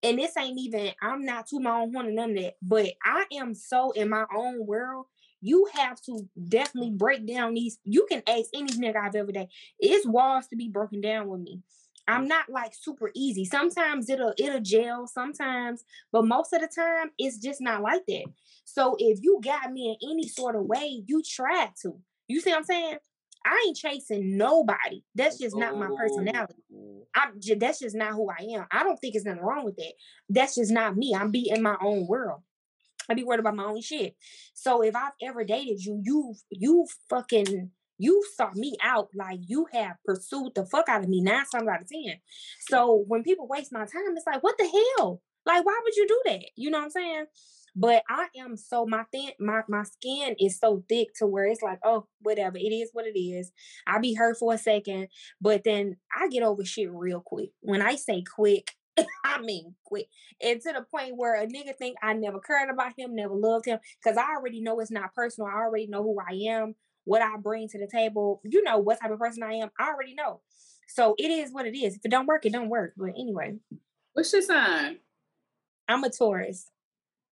And this ain't even, I'm not to my own horn and none of that, but I am so in my own world. You have to definitely break down these. You can ask any nigga I've ever dated. It's walls to be broken down with me. I'm not like super easy. Sometimes it'll gel sometimes, but most of the time it's just not like that. So if you got me in any sort of way, you try to. You see what I'm saying? I ain't chasing nobody. That's just not my personality. That's just not who I am. I don't think it's nothing wrong with that. That's just not me. I'm be in my own world. I be worried about my own shit. So if I've ever dated you, you sought me out. Like, you have pursued the fuck out of me 9 times out of 10. So when people waste my time, it's like, what the hell? Like, why would you do that? You know what I'm saying? But I am so, my skin is so thick to where it's like, oh, whatever. It is what it is. I be hurt for a second, but then I get over shit real quick. When I say quick, I mean quick. And to the point where a nigga think I never cared about him, never loved him, because I already know it's not personal. I already know who I am, what I bring to the table. You know what type of person I am. I already know. So it is what it is. If it don't work, it don't work. But anyway. What's your sign? I'm a Taurus.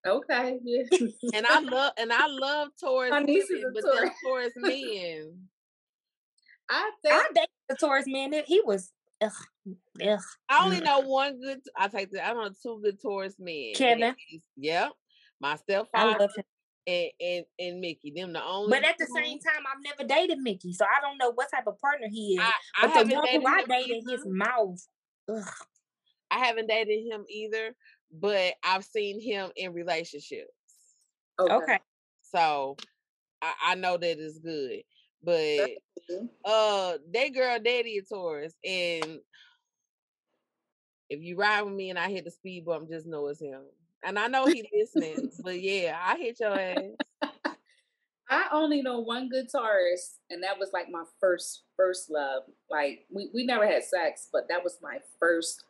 Okay. Yeah. and I love Taurus women, but they're Taurus men. I dated the Taurus man. He was ugh. I only know one good. I know 2 good Taurus men. Kevin. Yep. My stepfather and Mickey. Them the only. But at the same time, I've never dated Mickey, so I don't know what type of partner he is. But the one who I dated, his mouth. Ugh. I haven't dated him either. but I've seen him in relationships. Okay. So I know that it's good. But that girl daddy is Taurus, and if you ride with me and I hit the speed bump, just know it's him. And I know he listening, but yeah, I hit your ass. I only know one good Taurus, and that was like my first love. Like we never had sex, but that was my first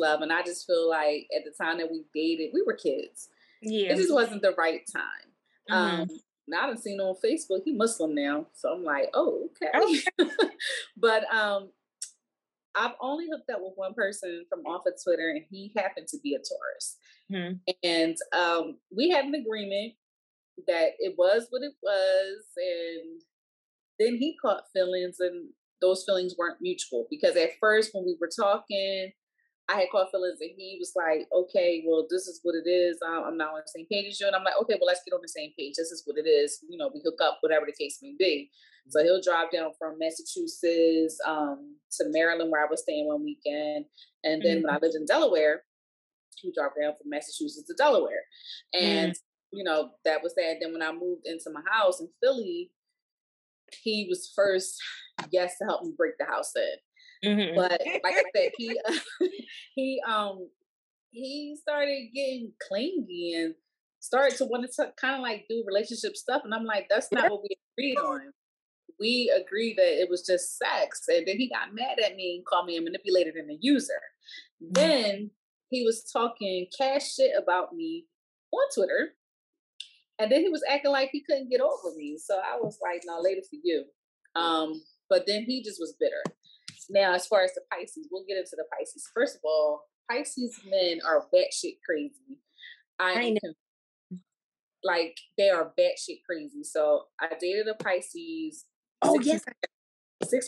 love. And I just feel like at the time that we dated, we were kids. Yeah, it just wasn't the right time. Mm-hmm. Now I done seen on Facebook, he Muslim now. So I'm like, oh, okay. But I've only hooked up with one person from off of Twitter, and he happened to be a Taurus. Mm-hmm. And we had an agreement that it was what it was. And then he caught feelings, and those feelings weren't mutual. Because at first, when we were talking, I had caught feelings, and he was like, okay, well, this is what it is. I'm not on the same page as you. And I'm like, okay, well, let's get on the same page. This is what it is. You know, we hook up, whatever the case may be. Mm-hmm. So he'll drive down from Massachusetts to Maryland, where I was staying one weekend. And then when I lived in Delaware, he drove down from Massachusetts to Delaware. And, you know, that was that. Then when I moved into my house in Philly, he was first guest to help me break the house in. Mm-hmm. But like I said, he started getting clingy and started to want to kind of like do relationship stuff, and I'm like, that's not what we agreed on. We agreed that it was just sex, and then he got mad at me and called me a manipulator and a user. Then he was talking cash shit about me on Twitter, and then he was acting like he couldn't get over me. So I was like, no, later for you. But then he just was bitter. Now, as far as the Pisces, we'll get into the Pisces. First of all, Pisces men are batshit crazy. I know. Like, they are batshit crazy. So, I dated a Pisces 6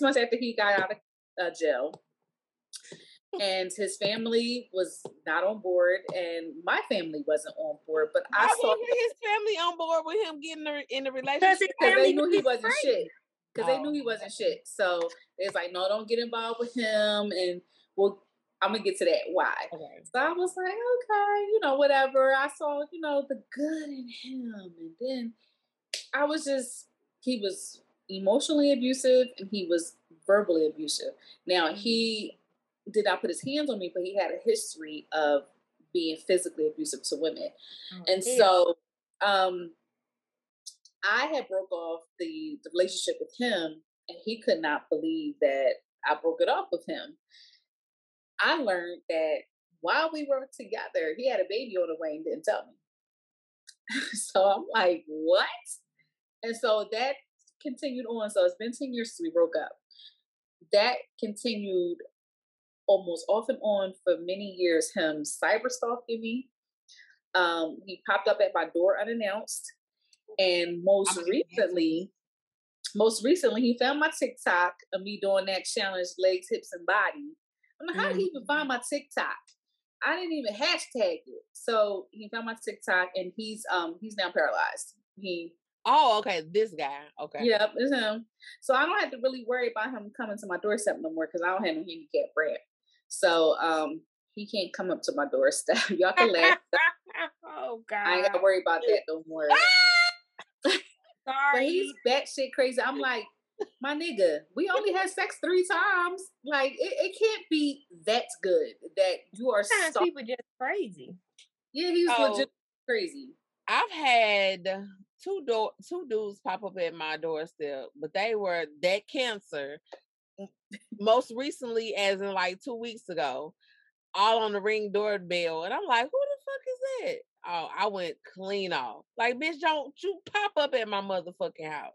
months after he got out of jail. And his family was not on board, and my family wasn't on board. But I saw his family on board with him getting in the relationship. Because they knew he wasn't shit. Because they knew he wasn't shit. So it's like, no, don't get involved with him. And I'm going to get to that. Why? Okay. So I was like, okay, you know, whatever. I saw, you know, the good in him. And then I was just, he was emotionally abusive and he was verbally abusive. Now, he did not put his hands on me, but he had a history of being physically abusive to women. Oh, and so, I had broke off the relationship with him, and he could not believe that I broke it off with him. I learned that while we were together, he had a baby on the way and didn't tell me. So I'm like, what? And so that continued on. So it's been 10 years since we broke up. That continued almost off and on for many years, him cyber-stalking me. He popped up at my door unannounced. And most recently, he found my TikTok of me doing that challenge, legs, hips, and body. I'm like, how did he even find my TikTok? I didn't even hashtag it. So he found my TikTok, and he's now paralyzed. This guy. Okay. Yep, it's him. So I don't have to really worry about him coming to my doorstep no more because I don't have no handicap ramp. So he can't come up to my doorstep. Y'all can laugh. Oh God. I ain't gotta worry about that no more. Sorry. But he's batshit crazy. I'm like, my nigga, we only had sex 3 times. Like, it can't be that good that you are. Sometimes people just crazy. Yeah, he's legit crazy. I've had two dudes pop up at my doorstep, but they were that Cancer. Most recently, as in like 2 weeks ago, all on the Ring doorbell, and I'm like, who the fuck is that? Oh, I went clean off. Like, bitch, don't you pop up at my motherfucking house.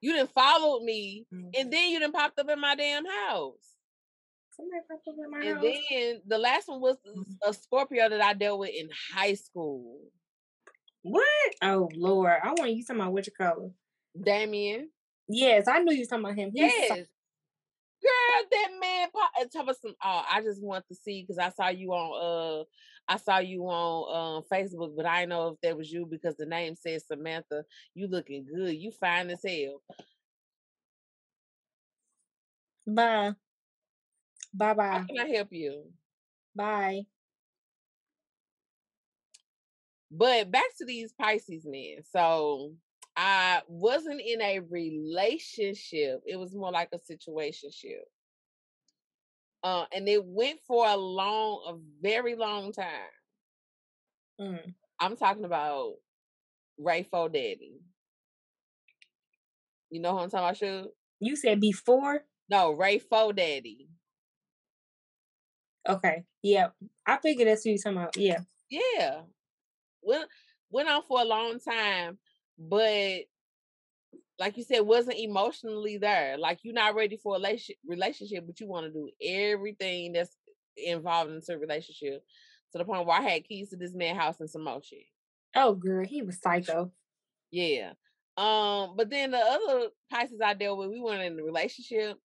You done followed me, and then you done popped up at my damn house. Somebody popped up at my house. And then the last one was a Scorpio that I dealt with in high school. What? Oh, Lord. I want you talking about what you call him. Damien. Yes, I knew you talking about him. Yes. Girl, that man talk about some. Oh, I just want to see because I saw you on Facebook, but I didn't know if that was you because the name says Samantha. You looking good. You fine as hell. Bye. Bye. How can I help you? Bye. But back to these Pisces men. So I wasn't in a relationship. It was more like a situationship. And it went for a very long time. Mm. I'm talking about Ray Fo Daddy. You know who I'm talking about, Shug? You said before? No, Ray Fo Daddy. Okay. Yeah. I figured that's who you're talking about. Yeah. Yeah. Well, went on for a long time, but like you said, wasn't emotionally there. Like, you're not ready for a relationship, but you want to do everything that's involved into a relationship, to the point where I had keys to this man's house and some more shit. Oh, girl, he was psycho. Yeah. But then the other Pisces I dealt with, we weren't in a relationship.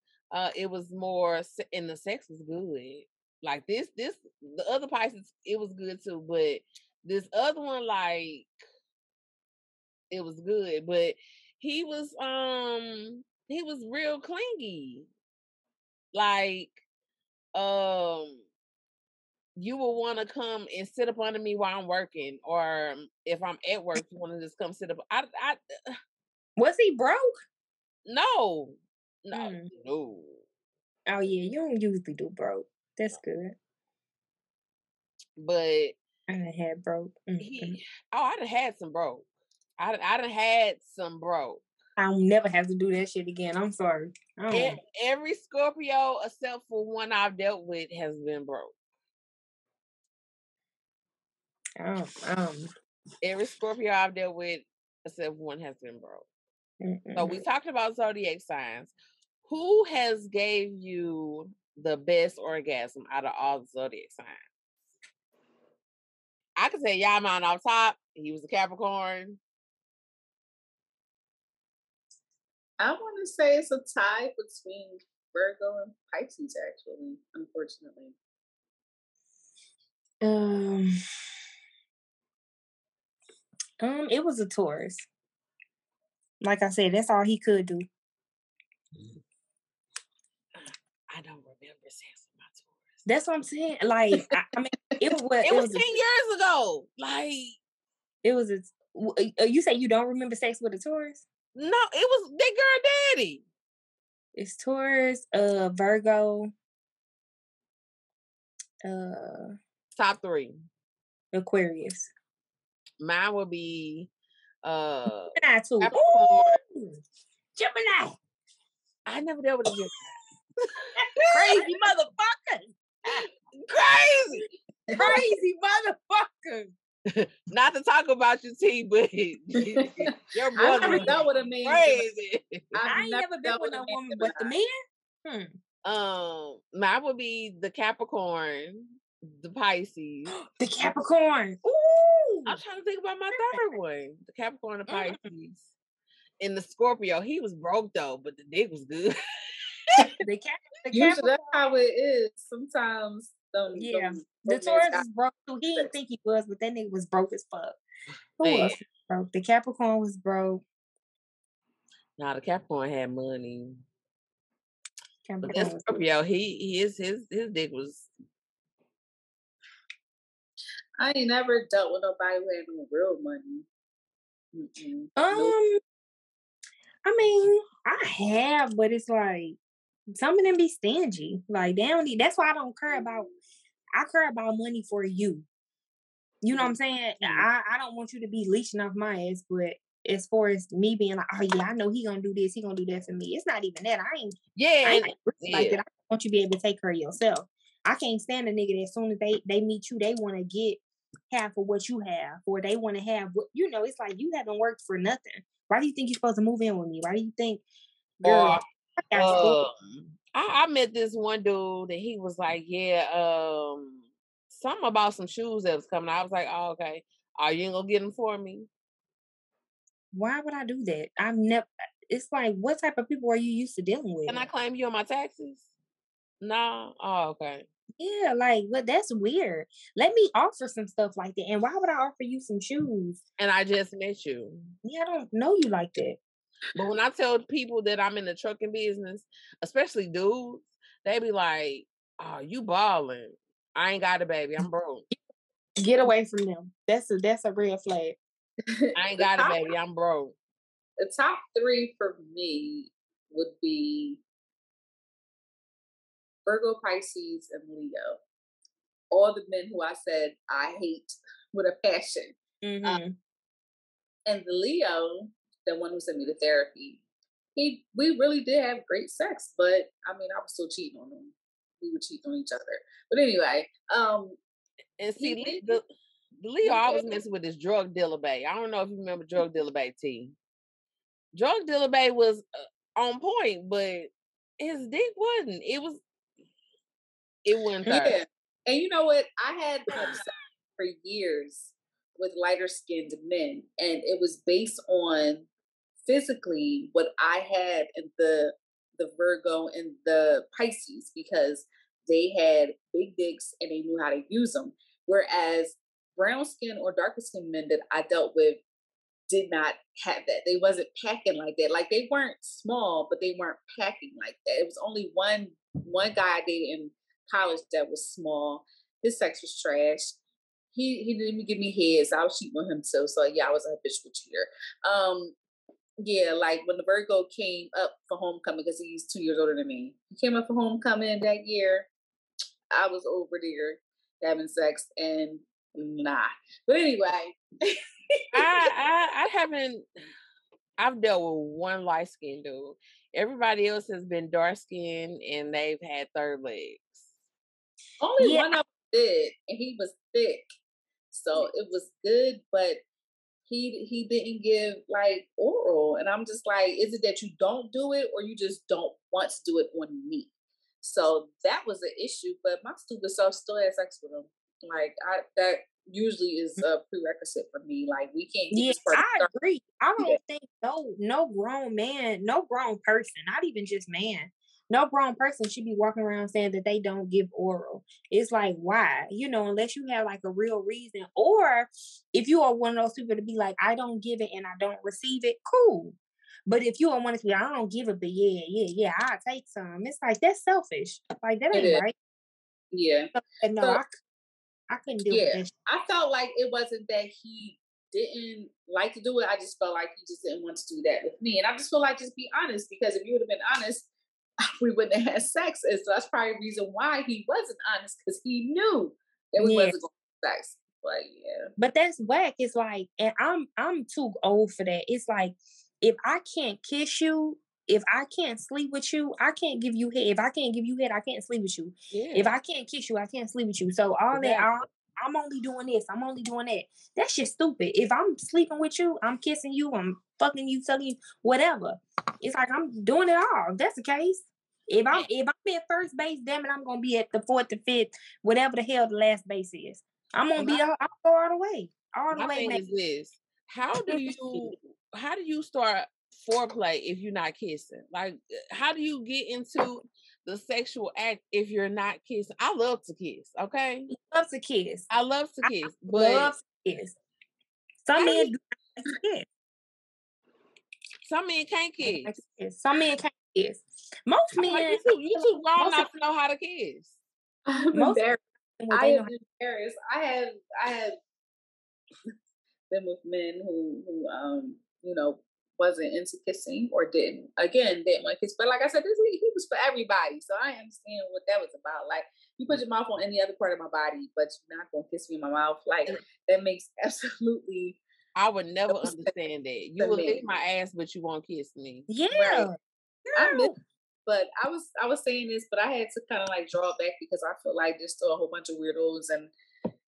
It was more, and the sex was good. Like this, the other Pisces, it was good too, but this other one, like, it was good, but he was real clingy. Like, you will want to come and sit up under me while I'm working, or if I'm at work, you want to just come sit up. Was he broke? No. Oh yeah, you don't usually do broke. That's good. But I done had broke. Mm-hmm. I done had some broke. I done had some broke. I'll never have to do that shit again. I'm sorry. Every Scorpio except for one I've dealt with has been broke. Every Scorpio I've dealt with except one has been broke. Mm-mm. So we talked about zodiac signs. Who has gave you the best orgasm out of all the zodiac signs? I can say y'all mine off top. He was a Capricorn. I want to say it's a tie between Virgo and Pisces, actually, unfortunately. It was a Taurus. Like I said, that's all he could do. I don't remember saying something about Taurus. That's what I'm saying. Like, I mean, it was 10 years ago. Like, it was a, you say you don't remember sex with a Taurus? No, it was that girl daddy. It's Taurus, Virgo, top three. Aquarius. Mine would be Gemini too. Gemini. I never dealt with a Gemini. Crazy motherfucker. Crazy motherfucker. Not to talk about your T, but your brother. I've never dealt with a man. Crazy. I ain't never dealt with no woman, but the man. Mine would be the Capricorn, the Pisces, the Capricorn. Ooh, I'm trying to think about my third one. The Capricorn, the Pisces, and the Scorpio. He was broke though, but the dick was good. Usually that's how it is. Sometimes, the Taurus is broke too. He didn't think he was, but that nigga was broke as fuck. Who else was broke? The Capricorn was broke. Nah, the Capricorn had money. Capricorn, but the Scorpio, his dick was. I ain't never dealt with nobody who had no real money. Mm-mm. I mean, I have, but it's like some of them be stingy. Like, they don't need. That's why I don't care about. I care about money for you. You know what I'm saying? I don't want you to be leeching off my ass. But as far as me being like, oh yeah, I know he gonna do this, he gonna do that for me. It's not even that. I ain't like that. I want you to be able to take care of yourself. I can't stand a nigga that as soon as they meet you, they want to get half of what you have, or they want to have what, you know, it's like, you haven't worked for nothing. Why do you think you're supposed to move in with me? Why do you think, girl, I met this one dude and he was like, yeah, something about some shoes that was coming. I was like, oh, okay. Are you ain't gonna get them for me? Why would I do that? It's like, what type of people are you used to dealing with? Can I claim you on my taxes? No. Oh, okay. Yeah, like, but that's weird. Let me offer some stuff like that. And why would I offer you some shoes? And I just met you. Yeah, I don't know you like that. But when I tell people that I'm in the trucking business, especially dudes, they be like, oh, you balling. I ain't got it, baby. I'm broke. Get away from them. That's a red flag. I ain't got it, baby. I'm broke. The top three for me would be Virgo, Pisces, and Leo. All the men who I said I hate with a passion. Mm-hmm. And the Leo, the one who sent me to therapy, we really did have great sex, but I mean, I was still cheating on him. We would cheat on each other. But anyway, and see, the Leo always messing with this drug dealer bae. I don't know if you remember drug dealer bae T. Drug dealer bae was on point, but his dick wasn't. It wasn't. Yeah. And you know what? I had been obsessed for years with lighter skinned men, and it was based on physically what I had in the Virgo and the Pisces, because they had big dicks and they knew how to use them. Whereas brown skin or darker skinned men that I dealt with did not have that. They wasn't packing like that. Like, they weren't small, but they weren't packing like that. It was only one guy I dated in college that was small. His sex was trash. He didn't even give me head, so I was cheating on him too. So yeah, I was a habitual cheater. Yeah, like when the Virgo came up for homecoming, because he's 2 years older than me. He came up for homecoming that year. I was over there having sex and nah. But anyway. I've dealt with one light skinned dude. Everybody else has been dark skinned and they've had third legs. Only one of them did, and he was thick. So it was good, but he didn't give like oral. And I'm just like, is it that you don't do it or you just don't want to do it on me? So that was an issue, but my stupid self still had sex with him. Like, that usually is a prerequisite for me. Like, we can't get this person. I agree. I don't think no grown man, no grown person, not even just man, no grown person should be walking around saying that they don't give oral. It's like, why? You know, unless you have like a real reason, or if you are one of those people to be like, I don't give it and I don't receive it, cool. But if you are one of those people, I don't give it, but yeah, I'll take some. It's like, that's selfish. Like, that ain't right. Yeah. But no, I couldn't do it. Yeah, I felt like it wasn't that he didn't like to do it. I just felt like he just didn't want to do that with me. And I just feel like, just be honest, because if you would have been honest, we wouldn't have had sex. And so that's probably the reason why he wasn't honest, because he knew that we wasn't going to have sex. But yeah. But that's whack. It's like, and I'm too old for that. It's like, if I can't kiss you, if I can't sleep with you, I can't give you head. If I can't give you head, I can't sleep with you. Yeah. If I can't kiss you, I can't sleep with you. So all that, I'm only doing this, I'm only doing that. That's just stupid. If I'm sleeping with you, I'm kissing you, I'm fucking you, sucking you, whatever. It's like, I'm doing it all. If that's the case, if I'm at first base, damn it, I'm gonna be at the fourth to fifth, whatever the hell the last base is. I'm gonna be all the way. My thing is this. How do you start foreplay if you're not kissing? Like, how do you get into the sexual act if you're not kissing? I love to kiss. Okay, I love to kiss. Some men can't kiss. Some men can't kiss. Most men, like, you too long not to know how to kiss. I'm embarrassed. I have been with men who you know, wasn't into kissing or didn't want to kiss. But like I said, he was for everybody. So I understand what that was about. Like, you put your mouth on any other part of my body, but you're not going to kiss me in my mouth. Like, that makes absolutely... I would never understand that. You will lick my ass, but you won't kiss me. Yeah. Right. But I was saying this, but I had to kind of like draw back, because I feel like there's still a whole bunch of weirdos, and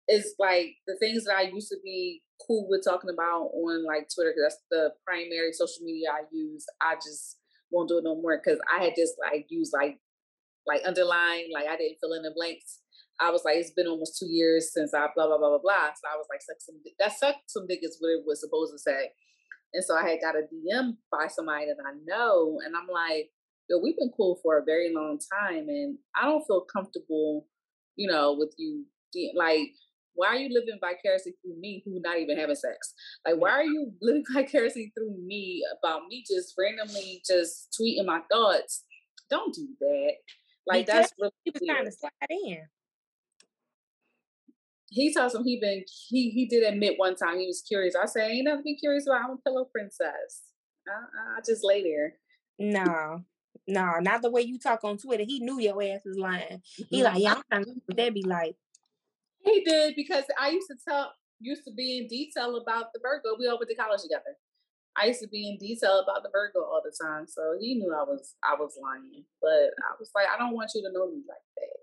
it's like the things that I used to be cool with talking about on like Twitter, because that's the primary social media I use. I just won't do it no more, because I had just like used like underline, like I didn't fill in the blanks. I was like, it's been almost 2 years since I blah, blah, blah, blah, blah. So I was like, suck some dick is what it was supposed to say. And so I had got a DM by somebody that I know, and I'm like, yo, we've been cool for a very long time, and I don't feel comfortable, you know, with you. Like, why are you living vicariously through me, who not even having sex? Like, why are you living vicariously through me about me just randomly just tweeting my thoughts? Don't do that. Like, that's really weird. He was trying to slide in. He tells him he did admit one time he was curious. I said, ain't nothing to be curious about. I'm a pillow princess. I just lay there. No, not the way you talk on Twitter. He knew your ass was lying. He like, yeah, I'm trying to what that be like. He did, because I used to be in detail about the Virgo. We all went to college together. I used to be in detail about the Virgo all the time, so he knew I was lying. But I was like, I don't want you to know me like that.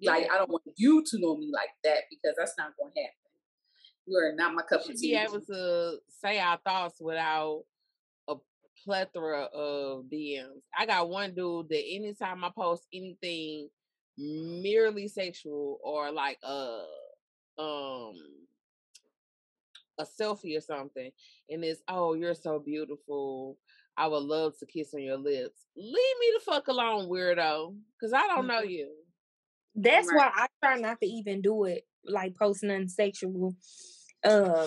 Yeah. Like, I don't want you to know me like that, because that's not going to happen. You are not my cup of tea. Be able to say our thoughts without a plethora of DMs. I got one dude that anytime I post anything merely sexual or like a selfie or something, and it's, oh, you're so beautiful, I would love to kiss on your lips. Leave me the fuck alone, weirdo, because I don't know you. That's right. Why I try not to even do it, like post nothing sexual. I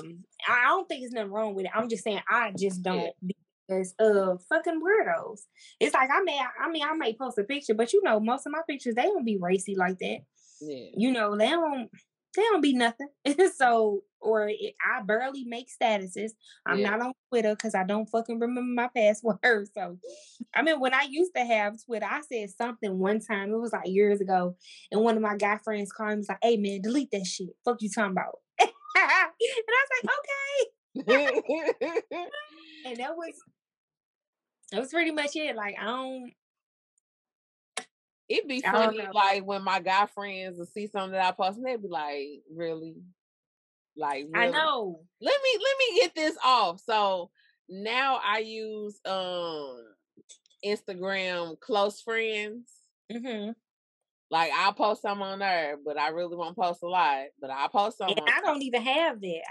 don't think there's nothing wrong with it. I'm just saying I just don't, because of fucking weirdos. It's like I may post a picture, but you know, most of my pictures, they don't be racy like that. Yeah. You know, they don't be nothing. So, I barely make statuses. I'm not on Twitter because I don't fucking remember my password. So, I mean, when I used to have Twitter, I said something one time. It was like years ago. And one of my guy friends called me and was like, hey, man, delete that shit. Fuck you talking about. And I was like, okay. And that was pretty much it. Like, I don't. It'd be funny, like, when my guy friends will see something that I post, and they'd be like, really? Like, really? I know. Let me get this off. So now I use Instagram close friends. Mm-hmm. Like, I'll post some on there, but I really won't post a lot. But I'll post some. And I don't even have that.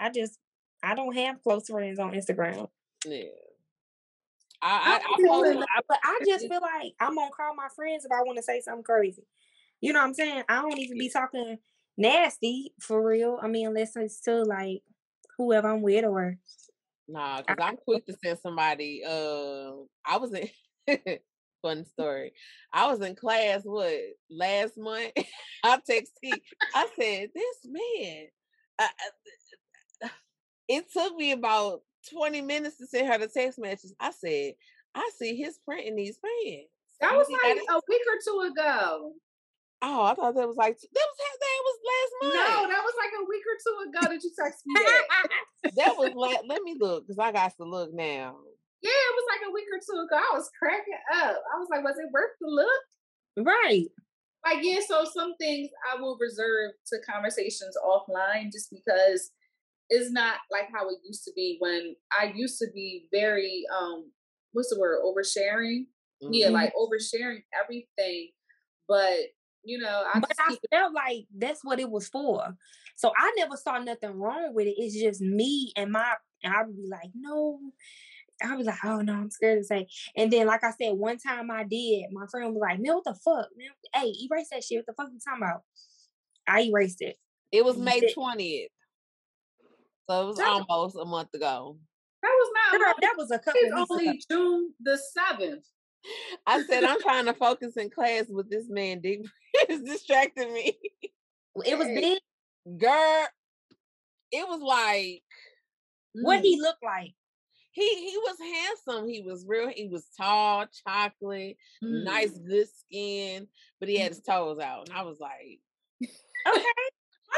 I don't have close friends on Instagram. Yeah. I just feel like I'm gonna call my friends if I want to say something crazy. You know what I'm saying? I don't even be talking nasty for real. I mean, unless it's to like whoever I'm with or. Nah, because I'm quick to send somebody. I was in fun story. I was in class last month. I texted. I said, "This man." It took me about 20 minutes to send her the text messages. I said, I see his print in these pants. That was like a week or two ago. Oh, I thought that was like, that was last month. No, that was like a week or two ago that you texted me that. That was like, let me look, because I got to look now. Yeah, it was like a week or two ago. I was cracking up. I was like, was it worth the look? Right. Like, yeah, so some things I will reserve to conversations offline, just because it's not like how it used to be when I used to be very, what's the word? Oversharing. Mm-hmm. Yeah, like oversharing everything. But, you know, I felt like that's what it was for. So I never saw nothing wrong with it. It's just me and I would be like, no. I was like, oh no, I'm scared to say. And then, like I said, one time I did, my friend was like, man, what the fuck, man? Hey, erase that shit. What the fuck you talking about? I erased it. It was May 20th. So it was almost a month ago. That was not. Girl, that was a couple. It's only ago. June the 7th. I said I'm trying to focus in class with this man. Dick is distracting me. It was big, girl. It was like what he looked like. He was handsome. He was real. He was tall, chocolate, nice, good skin, but he had his toes out, and I was like, okay.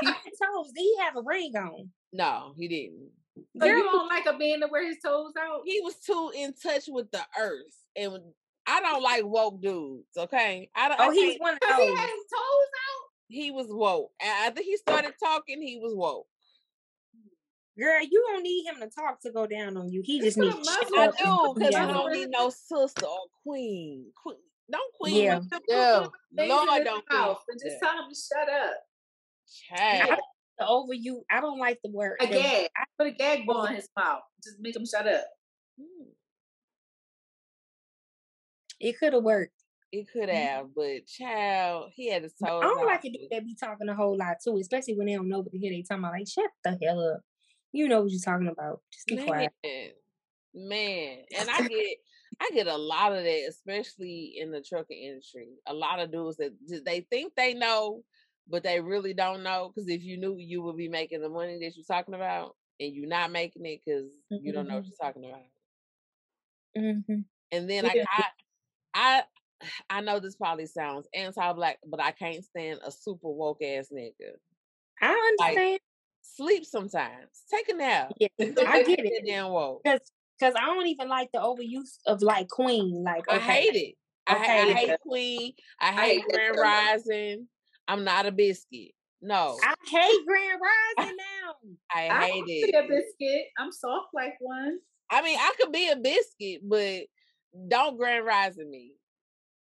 His toes? Did he have a ring on? No, he didn't. So you don't like a man to wear his toes out? He was too in touch with the earth, and I don't like woke dudes. Okay, I don't. Oh, he's one of those. He had his toes out. He was woke. After he started talking, he was woke. Girl, you don't need him to talk to go down on you. He just needs. I do, because I don't need no sister or queen. Don't queen. Yeah. Lord, don't queen. Just tell him to shut up. Chad. Over you, I don't like the word. A gag. I put a gag ball in his mouth. Just make him shut up. It could have worked. It could have, but child, he had his toes. I don't like it. They be talking a whole lot too, especially when they don't know what to hear. They talking about like, shut the hell up. You know what you're talking about. Just be quiet, man. And I get a lot of that, especially in the trucking industry. A lot of dudes that they think they know. but they really don't know. Because if you knew, you would be making the money that you're talking about, and you're not making it because mm-hmm. you don't know what you're talking about. Mm-hmm. And then like, I know this probably sounds anti-Black, but I can't stand a super woke ass nigga. I understand. Like, sleep sometimes. Take a nap. Yeah, I get it. Damn woke. Because I don't even like the overuse of like Queen. Like okay. I hate Queen. I hate Grand Rising. I'm not a biscuit. No. I hate Grand Rising now. I hate it. I'm a biscuit. I'm soft like one. I mean, I could be a biscuit, but don't Grand Rising me.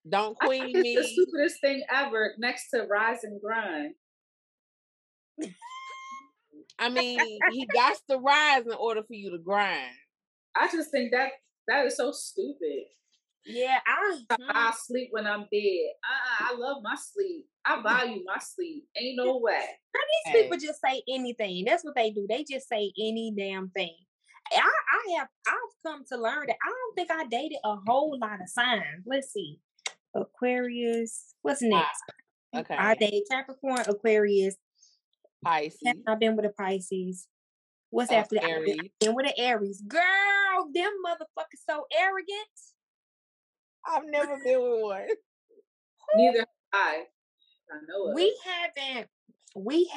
Don't Queen me. It's the stupidest thing ever next to Rise and Grind. I mean, he got to rise in order for you to grind. I just think that is so stupid. Yeah, I sleep when I'm dead. I love my sleep. I value my sleep. Ain't no way. How these people just say anything? That's what they do. They just say any damn thing. I've come to learn that I don't think I dated a whole lot of signs. Let's see. Aquarius. What's next? Okay. I dated Capricorn, Aquarius, Pisces. I've been with a Pisces. What's after that? I've been with an Aries. Girl, them motherfuckers so arrogant. I've never been with one. Neither have I. I know it. We've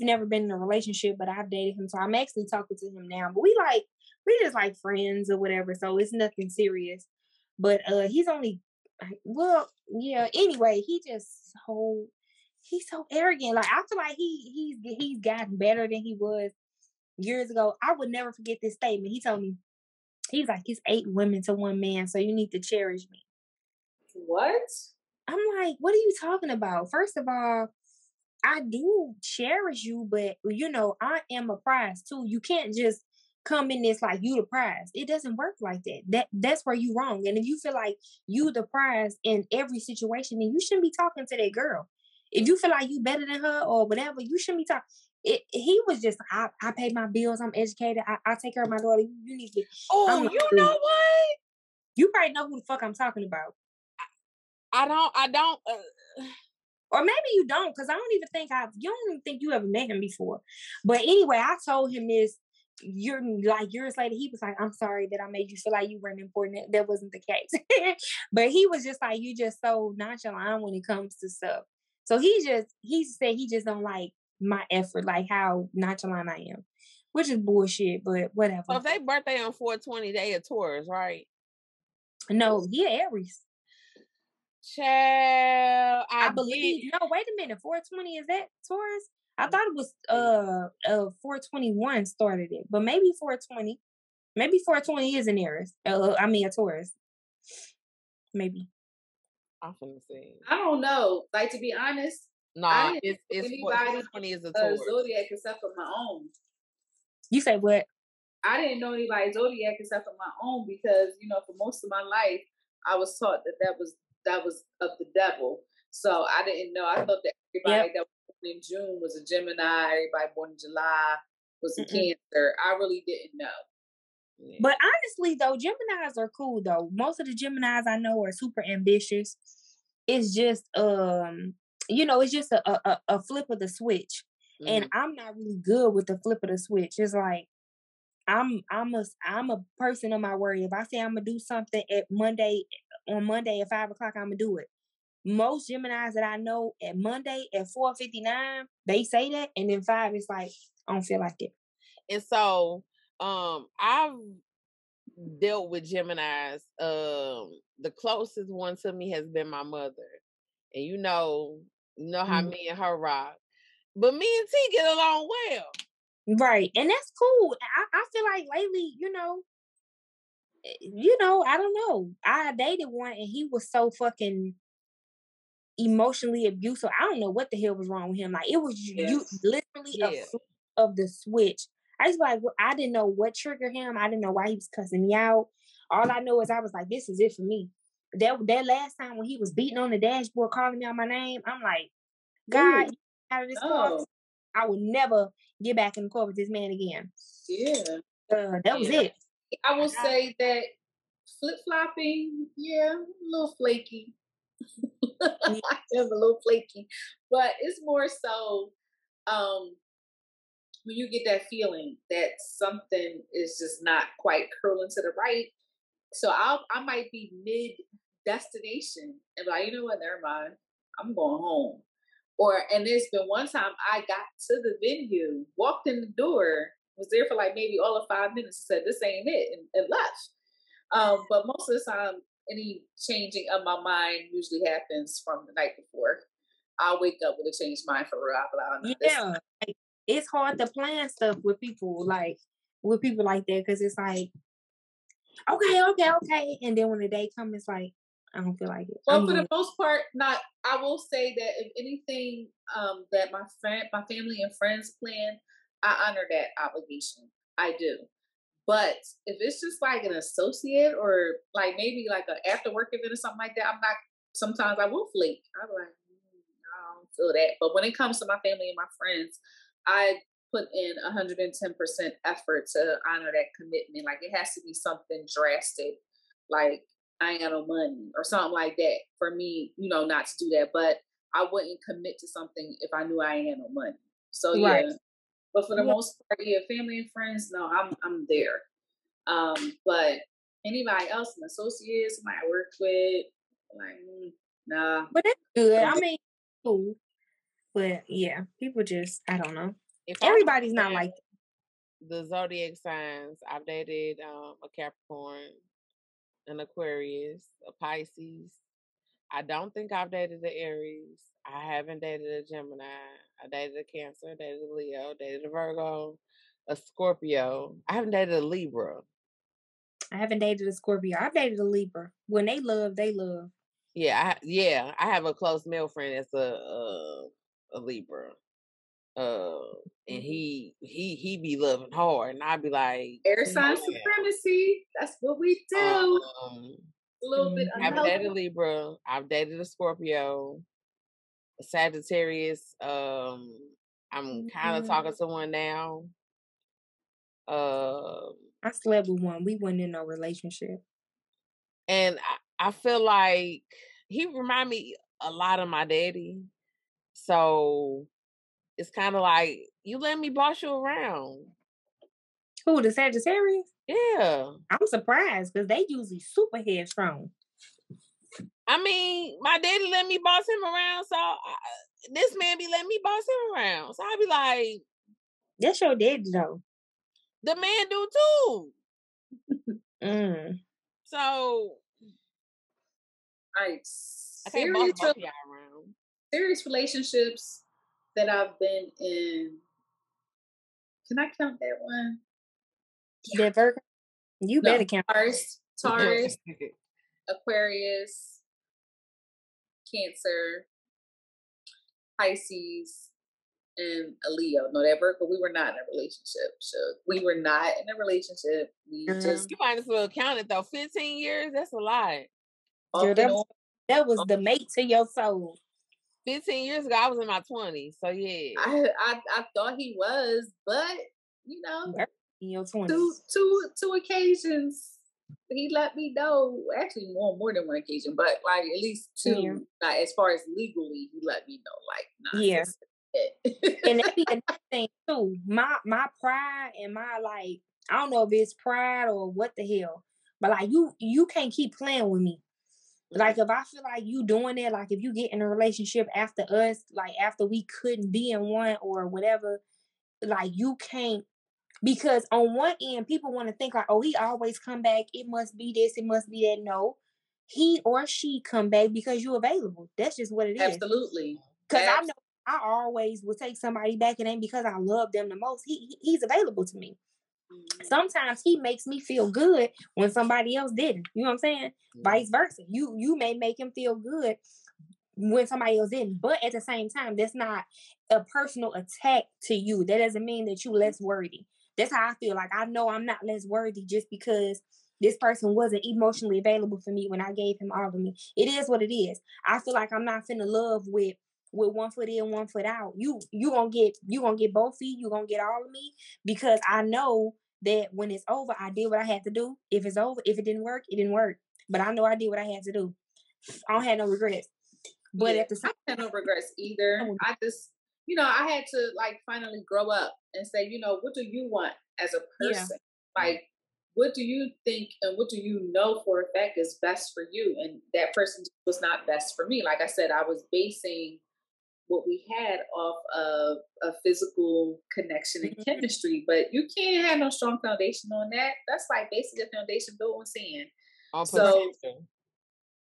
never been in a relationship, but I've dated him, so I'm actually talking to him now. But we just like friends or whatever, so it's nothing serious. But he's only, well, yeah. Anyway, he's so arrogant. Like I feel like he's gotten better than he was years ago. I would never forget this statement. He told me. He's like, it's 8 women to 1 man, so you need to cherish me. What? I'm like, what are you talking about? First of all, I do cherish you, but, you know, I am a prize, too. You can't just come in this like, you the prize. It doesn't work like that. That's where you wrong. And if you feel like you the prize in every situation, then you shouldn't be talking to that girl. If you feel like you better than her or whatever, you shouldn't be talking. He was just, I pay my bills, I'm educated, I take care of my daughter, you need to... Oh, like, you know what? You probably know who the fuck I'm talking about. I don't... Or maybe you don't, because I don't even think you don't even think you ever met him before. But anyway, I told him this, you're like years later, he was like, I'm sorry that I made you feel like you weren't important. That wasn't the case. But he was just like, you just so nonchalant when it comes to stuff. So he said he just don't like my effort, like how nonchalant I am, which is bullshit, but whatever. So if they birthday on 4/20, they a Taurus, right? No, he Aries. Child, I believe. No, wait a minute. 4/20 is that Taurus? I thought it was 4/21 started it, but maybe 4/20. Maybe 4/20 is an Aries. A Taurus. Maybe. I'm gonna say. I don't know. Like to be honest. Nah, it's anybody 4/20 is a zodiac except for my own. You say what? I didn't know anybody zodiac except for my own because you know for most of my life I was taught that was of the devil. So I didn't know. I thought that everybody that was born in June was a Gemini. Everybody born in July was a Cancer. I really didn't know. Yeah. But honestly, though, Geminis are cool. Though most of the Geminis I know are super ambitious. It's just you know, it's just a flip of the switch. And I'm not really good with the flip of the switch. It's like, I'm a person of my word. If I say I'm going to do something on Monday at 5 o'clock, I'm going to do it. Most Geminis that I know at Monday at 4:59, they say that. And then 5, it's like, I don't feel like it. And so I've dealt with Geminis. The closest one to me has been my mother. And you know how me and her rock. But me and T get along well. Right. And that's cool. I feel like lately, you know, I don't know. I dated one and he was so fucking emotionally abusive. I don't know what the hell was wrong with him. Like, it was literally a flip of the switch. I just like, I didn't know what triggered him. I didn't know why he was cussing me out. All I know is I was like, this is it for me. That last time when he was beating on the dashboard, calling me out my name, I'm like, God, you out of this car. I will never get back in the car with this man again. Yeah. That was it. I will say that flip-flopping, a little flaky. I am a little flaky, but it's more so when you get that feeling that something is just not quite curling to the right. So I might be mid-destination and be like, you know what, never mind, I'm going home. And there's been one time I got to the venue, walked in the door, was there for like maybe all of 5 minutes, and said, this ain't it, and left. But most of the time, any changing of my mind usually happens from the night before. I wake up with a changed mind for real. Yeah, like, it's hard to plan stuff with people like that, because it's like, okay, and then when the day comes, it's like, I don't feel like it. Well, for the most part, I will say that if anything that my family and friends plan, I honor that obligation. I do. But if it's just like an associate or like maybe like an after work event or something like that, sometimes I will flake. I'm like, I don't feel that. But when it comes to my family and my friends, I put in 110% effort to honor that commitment. Like, it has to be something drastic, like I ain't got no money or something like that for me, you know, not to do that. But I wouldn't commit to something if I knew I ain't had no money. So right. Yeah. But for the most part, yeah, family and friends, no, I'm there. But anybody else, an associate, somebody I worked with, like, nah. But that's good. I mean, cool. But yeah, people just, I don't know. Everybody's not like that. The zodiac signs. I've dated a Capricorn, an Aquarius, a Pisces. I don't think I've dated an Aries. I haven't dated a Gemini. I dated a Cancer, dated a Leo, dated a Virgo, a Scorpio. I haven't dated a Libra. I haven't dated a Scorpio. I've dated a Libra. When they love, they love. Yeah, I have a close male friend that's a Libra, and he be loving hard, and I be like, air sign supremacy. That's what we do. A little bit. I've dated a Libra. I've dated a Scorpio. Sagittarius, I'm kind of talking to one now. I slept with one. We weren't in no relationship. And I feel like he remind me a lot of my daddy. So it's kind of like, you let me boss you around. Who, the Sagittarius? Yeah. I'm surprised because they usually super headstrong. I mean, my daddy let me boss him around, so this man be letting me boss him around. So I be like... That's your daddy, though. The man do, too. So... Like, I can't boss both y'all around. Serious relationships that I've been in... Can I count that one? Yeah. You better count. Taurus, Aquarius... Cancer, Pisces, and a Leo. No, that Virgo, we were not in a relationship. So we were not in a relationship. We just... You might as well count it, though. 15 years? That's a lot. Girl, that was the mate to your soul. 15 years ago, I was in my 20s. So, yeah. I thought he was, but, you know, in your 20s. Two occasions. He let me know, actually more than one occasion, but like at least two. Yeah. Like, as far as legally, he let me know, like, nah, yeah. And that'd be another thing too. My pride and my, like, I don't know if it's pride or what the hell, but like you can't keep playing with me. Like, if I feel like you doing it, like if you get in a relationship after us, like after we couldn't be in one or whatever, like you can't. Because on one end, people want to think like, oh, he always come back. It must be this. It must be that. No, he or she come back because you're available. That's just what it is. Absolutely. Because I know I always will take somebody back. It ain't because I love them the most. He's available to me. Mm-hmm. Sometimes he makes me feel good when somebody else didn't. You know what I'm saying? Mm-hmm. Vice versa. You may make him feel good when somebody else didn't. But at the same time, that's not a personal attack to you. That doesn't mean that you're less worthy. That's how I feel. Like, I know I'm not less worthy just because this person wasn't emotionally available for me when I gave him all of me. It is what it is. I feel like I'm not finna love with one foot in, one foot out. You gonna get both feet. You gonna get all of me, because I know that when it's over, I did what I had to do. If it's over, if it didn't work, it didn't work. But I know I did what I had to do. I don't have no regrets. But yeah, at the same time, I don't regress either. I just, you know, I had to like finally grow up and say, you know, what do you want as a person? Yeah. Like, what do you think and what do you know for a fact is best for you? And that person was not best for me. Like I said, I was basing what we had off of a physical connection and chemistry, but you can't have no strong foundation on that. That's like basically a foundation built on sand. So,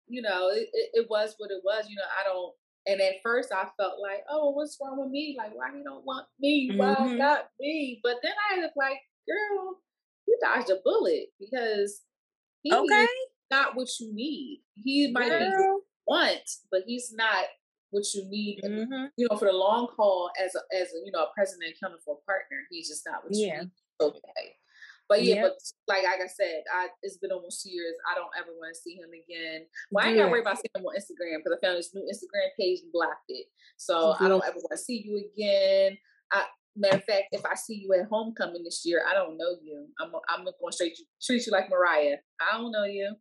you know, it was what it was. You know, I don't, and at first I felt like, oh, what's wrong with me? Like, why he don't want me? Why not me? But then I was like, girl, you dodged a bullet because he's not what you need. He might be what you want, but he's not what you need, you know, for the long haul as a, you know, a present and accountable partner. He's just not what you need. Okay. But yeah, but like I said, it's been almost 2 years. I don't ever want to see him again. Well, I ain't gotta worry about seeing him on Instagram because I found this new Instagram page and blocked it. So I don't ever want to see you again. Matter of fact, if I see you at homecoming this year, I don't know you. I'm going to treat you like Mariah. I don't know you.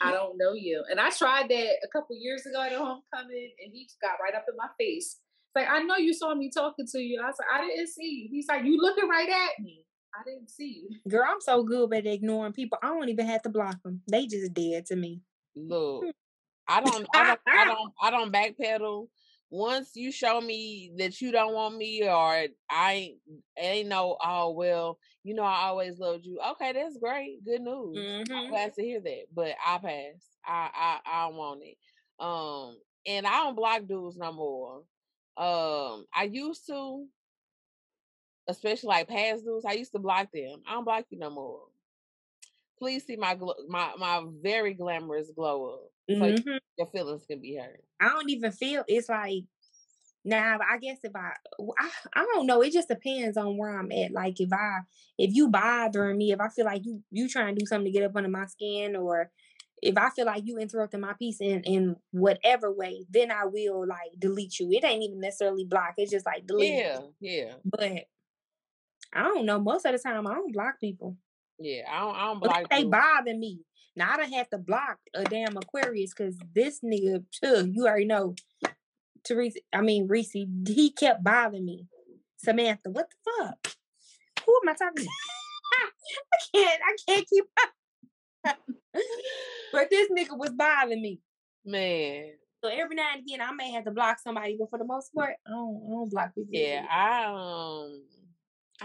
I don't know you. And I tried that a couple years ago at a homecoming, and he just got right up in my face. It's like, I know you saw me talking to you. I was like, I didn't see you. He's like, you looking right at me. I didn't see you. Girl, I'm so good at ignoring people. I don't even have to block them. They just dead to me. Look, I don't backpedal. Once you show me that you don't want me, or I ain't know, oh, well, you know, I always loved you. Okay, that's great. Good news. I'm glad to hear that. But I pass. I don't want it. And I don't block dudes no more. I used to, especially like past dudes, I used to block them. I don't block you no more. Please see my very glamorous glow up. So your feelings can be hurt. I don't even feel, it's like, now I guess if I don't know, it just depends on where I'm at. Like if you bothering me, if I feel like you trying to do something to get up under my skin, or if I feel like you interrupting my peace in whatever way, then I will like delete you. It ain't even necessarily block. It's just like delete. Yeah. But I don't know. Most of the time I don't block people. Yeah, I don't block people. They bother me. Now, I done have to block a damn Aquarius because this nigga, you already know, Reese, he kept bothering me. Samantha, what the fuck? Who am I talking to? I can't keep up. But this nigga was bothering me. Man. So every now and again, I may have to block somebody, but for the most part, I don't block people. Yeah, I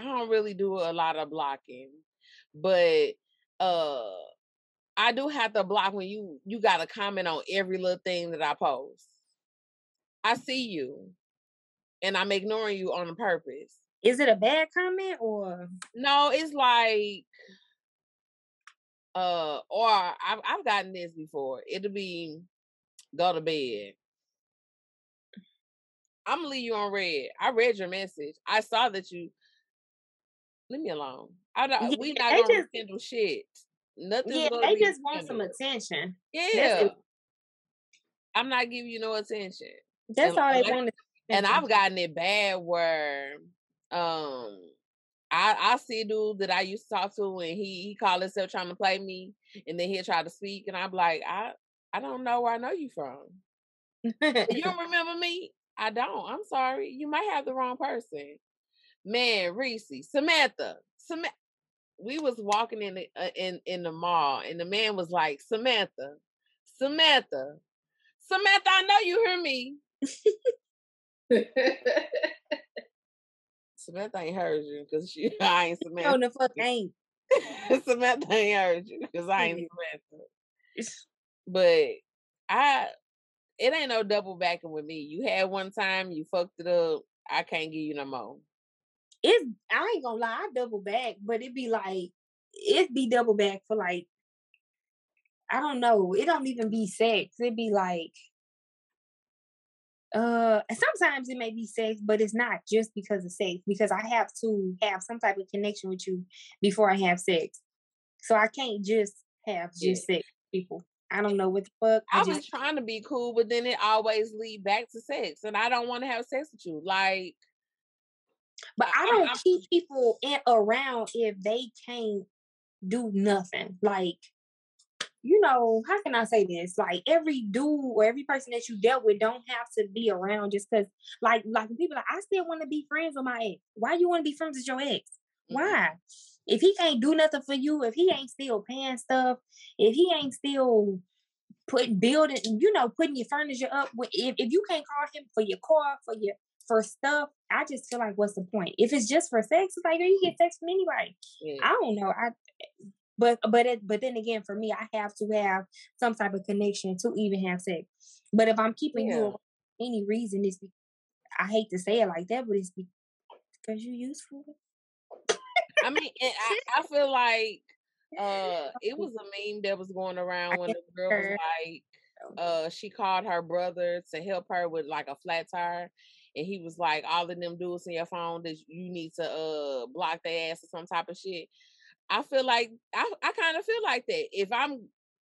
don't really do a lot of blocking. But, I do have to block when you got to comment on every little thing that I post. I see you, and I'm ignoring you on purpose. Is it a bad comment or? No, it's like, or I've gotten this before. It'll be, go to bed. I'm gonna leave you on red. I read your message. I saw that you. Leave me alone. We not gonna rekindle shit. Nothing. Yeah, they just want some attention. Yeah, I'm not giving you no attention. That's all they want. And I've gotten it bad where, I see a dude that I used to talk to, and he called himself trying to play me, and then he'll try to speak, and I'm like, I don't know where I know you from. You don't remember me? I don't. I'm sorry. You might have the wrong person. Man, Reese, Samantha. We was walking in the mall, and the man was like, Samantha, I know you hear me. Samantha ain't heard you because I ain't Samantha. No, the fuck ain't. Samantha ain't heard you because I ain't Samantha. But it ain't no double backing with me. You had one time, you fucked it up. I can't give you no more. I ain't gonna lie, I double back, but it'd be double back for like, I don't know, it don't even be sex. It'd be like, sometimes it may be sex, but it's not just because of sex, because I have to have some type of connection with you before I have sex. So I can't just have just sex with people. I don't know what the fuck. I was trying to be cool, but then it always lead back to sex, and I don't want to have sex with you. Like, but I don't keep people around if they can't do nothing. Like, you know, how can I say this? Like, every dude or every person that you dealt with don't have to be around just because, like people are like, I still want to be friends with my ex. Why you want to be friends with your ex? Why? If he can't do nothing for you, if he ain't still paying stuff, if he ain't still putting your furniture up, if you can't call him for your car, for stuff, I just feel like, what's the point? If it's just for sex, it's like, you get sex from anybody. Yeah. I don't know. But then again, for me, I have to have some type of connection to even have sex. But if I'm keeping you around for any reason, I hate to say it like that, but it's because you're useful. I mean, and I feel like it was a meme that was going around when the girl was like, she called her brother to help her with like a flat tire. And he was like, all of them dudes in your phone that you need to block their ass or some type of shit. I feel like, I kind of feel like that. If I'm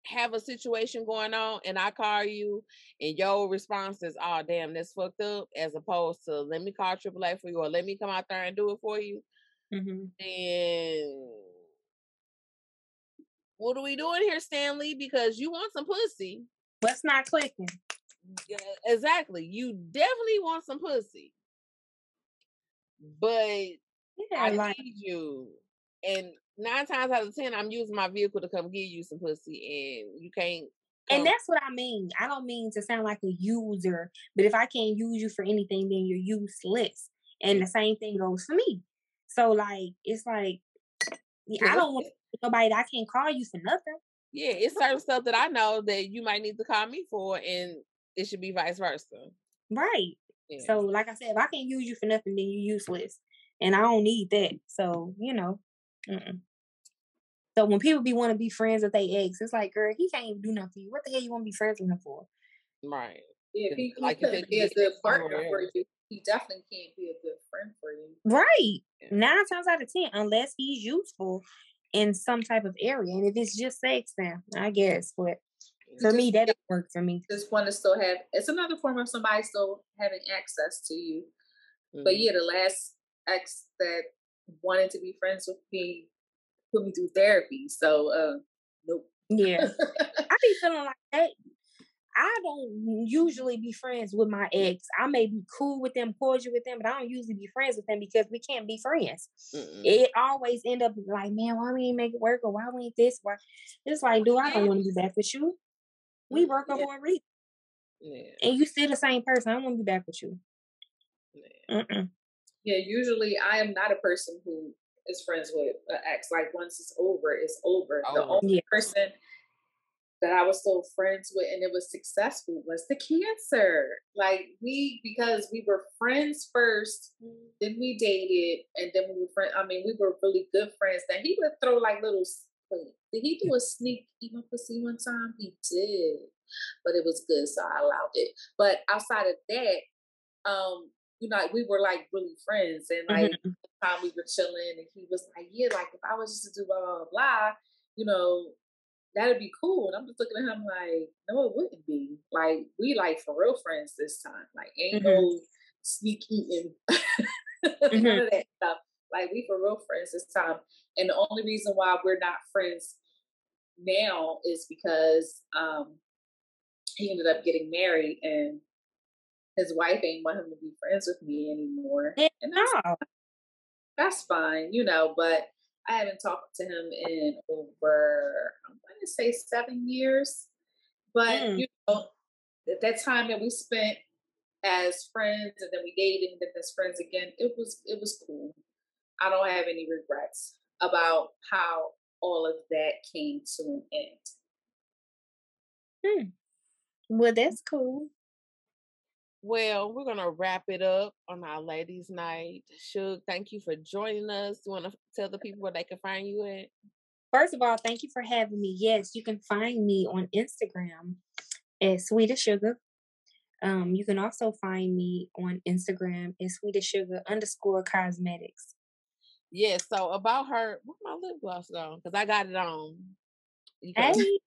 have a situation going on and I call you and your response is, oh, damn, that's fucked up, as opposed to let me call AAA for you or let me come out there and do it for you, then what are we doing here, Stanley? Because you want some pussy. What's not clicking? Yeah, exactly. You definitely want some pussy. But I need you. And 9 times out of 10, I'm using my vehicle to come give you some pussy, and you can't come. And that's what I mean. I don't mean to sound like a user, but if I can't use you for anything, then you're useless. And the same thing goes for me. So, like, it's like, I don't want nobody that I can't call you for nothing. Yeah, it's certain stuff that I know that you might need to call me for, and it should be vice versa. Right. Yeah. So, like I said, if I can't use you for nothing, then you're useless. And I don't need that. So, you know. Mm-mm. So when people want to be friends with their ex, it's like, girl, he can't even do nothing for you. What the hell you want to be friends with him for? Right. Yeah, if he couldn't be a good partner for you, he definitely can't be a good friend for you. Right. Yeah. 9 times out of 10, unless he's useful in some type of area. And if it's just sex, then I guess. But for me, that doesn't work for me. Just want to still have, it's another form of somebody still having access to you. Mm-hmm. But yeah, the last ex that wanted to be friends with me put me through therapy, so nope. Yeah. I be feeling like that. I don't usually be friends with my ex. I may be cool with them, cordial with them, but I don't usually be friends with them because we can't be friends. Mm-mm. It always end up like, man, why we ain't make it work, or why we ain't this, why? It's like, dude, I don't want to be back with you. We work up for a reason. Yeah. And you still the same person. I don't want to be back with you. Yeah. Mm-mm. Yeah, usually I am not a person who is friends with an ex. Like, once it's over, it's over. Oh, the only person that I was still friends with and it was successful was the Cancer. Like, because we were friends first, then we dated, and then we were friends. I mean, we were really good friends. Then he would throw like little, wait, did he do a sneak even pussy one time? He did. But it was good, so I allowed it. But outside of that, you know, like, we were like really friends, and like the time we were chilling, and he was like, "Yeah, like if I was just to do blah blah blah, you know, that'd be cool." And I'm just looking at him like, "No, it wouldn't be. Like we like for real friends this time. Like ain't no sneak eating, none of that stuff. Like we for real friends this time. And the only reason why we're not friends now is because he ended up getting married and." His wife ain't want him to be friends with me anymore. And that's fine, you know, but I haven't talked to him in over, I'm going to say 7 years. But, you know, that time that we spent as friends and then we dated and then as friends again, it was cool. I don't have any regrets about how all of that came to an end. Hmm. Well, that's cool. Well, we're going to wrap it up on our ladies' night. Suge, thank you for joining us. You want to tell the people where they can find you at? First of all, thank you for having me. Yes, you can find me on Instagram at SweetestSugar. You can also find me on Instagram at SweetestSugar_cosmetics. Yes, so about her, where my lip gloss on? Because I got it on. Hey.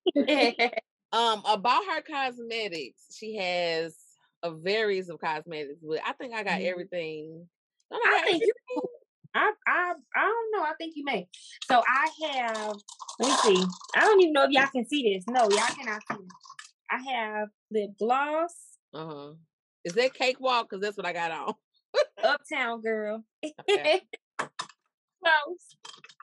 About her cosmetics, she has a varies of cosmetics, but I think I got everything. I think everything. I don't know. I think you may. So I have, let me see. I don't even know if y'all can see this. No, y'all cannot see it. I have lip gloss. Uh-huh. Is that Cakewalk? Because that's what I got on. Uptown Girl. Okay. Close.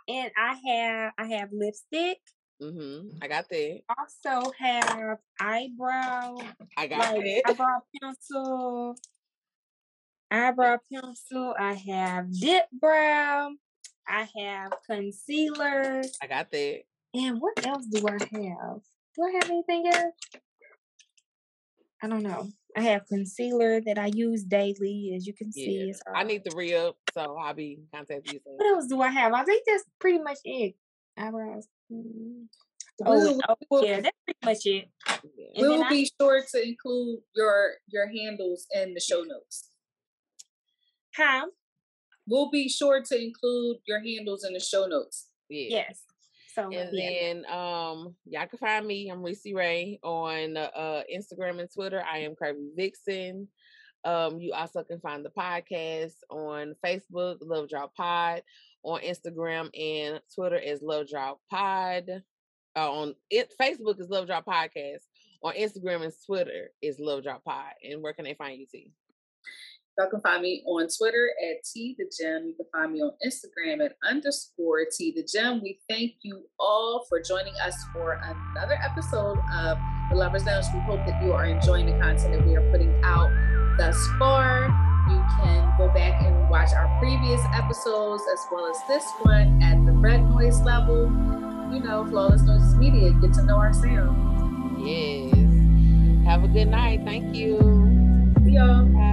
And I have lipstick. Mm-hmm. I got that. Also have eyebrow. I got that. Eyebrow pencil. I have dip brow. I have concealer. I got that. And what else do I have? Do I have anything else? I don't know. I have concealer that I use daily, as you can see. So I need to re-up, so I'll be contacting you soon. What else do I have? I think that's pretty much it. Eyebrows. Oh, yeah, that's pretty much it. Yeah. We will be sure to include your handles in the show notes. Huh? We'll be sure to include your handles in the show notes. Yeah. Yes. So, and then y'all can find me. I'm Reese Ray on Instagram and Twitter. I am Curvy Vixen. You also can find the podcast on Facebook, Love Drop Pod, on Instagram and Twitter is Love Drop Pod. Facebook is Love Drop Podcast. On Instagram and Twitter is Love Drop Pod. And where can they find you, T? Y'all can find me on Twitter at TTheGem. You can find me on Instagram at _ TTheGem. We thank you all for joining us for another episode of The Lovers Lounge. We hope that you are enjoying the content that we are putting out thus far. You can go back and watch our previous episodes as well as this one at the Red Noise level. You know, Flawless Noises Media. Get to know our sound. Yes. Have a good night. Thank you. See y'all.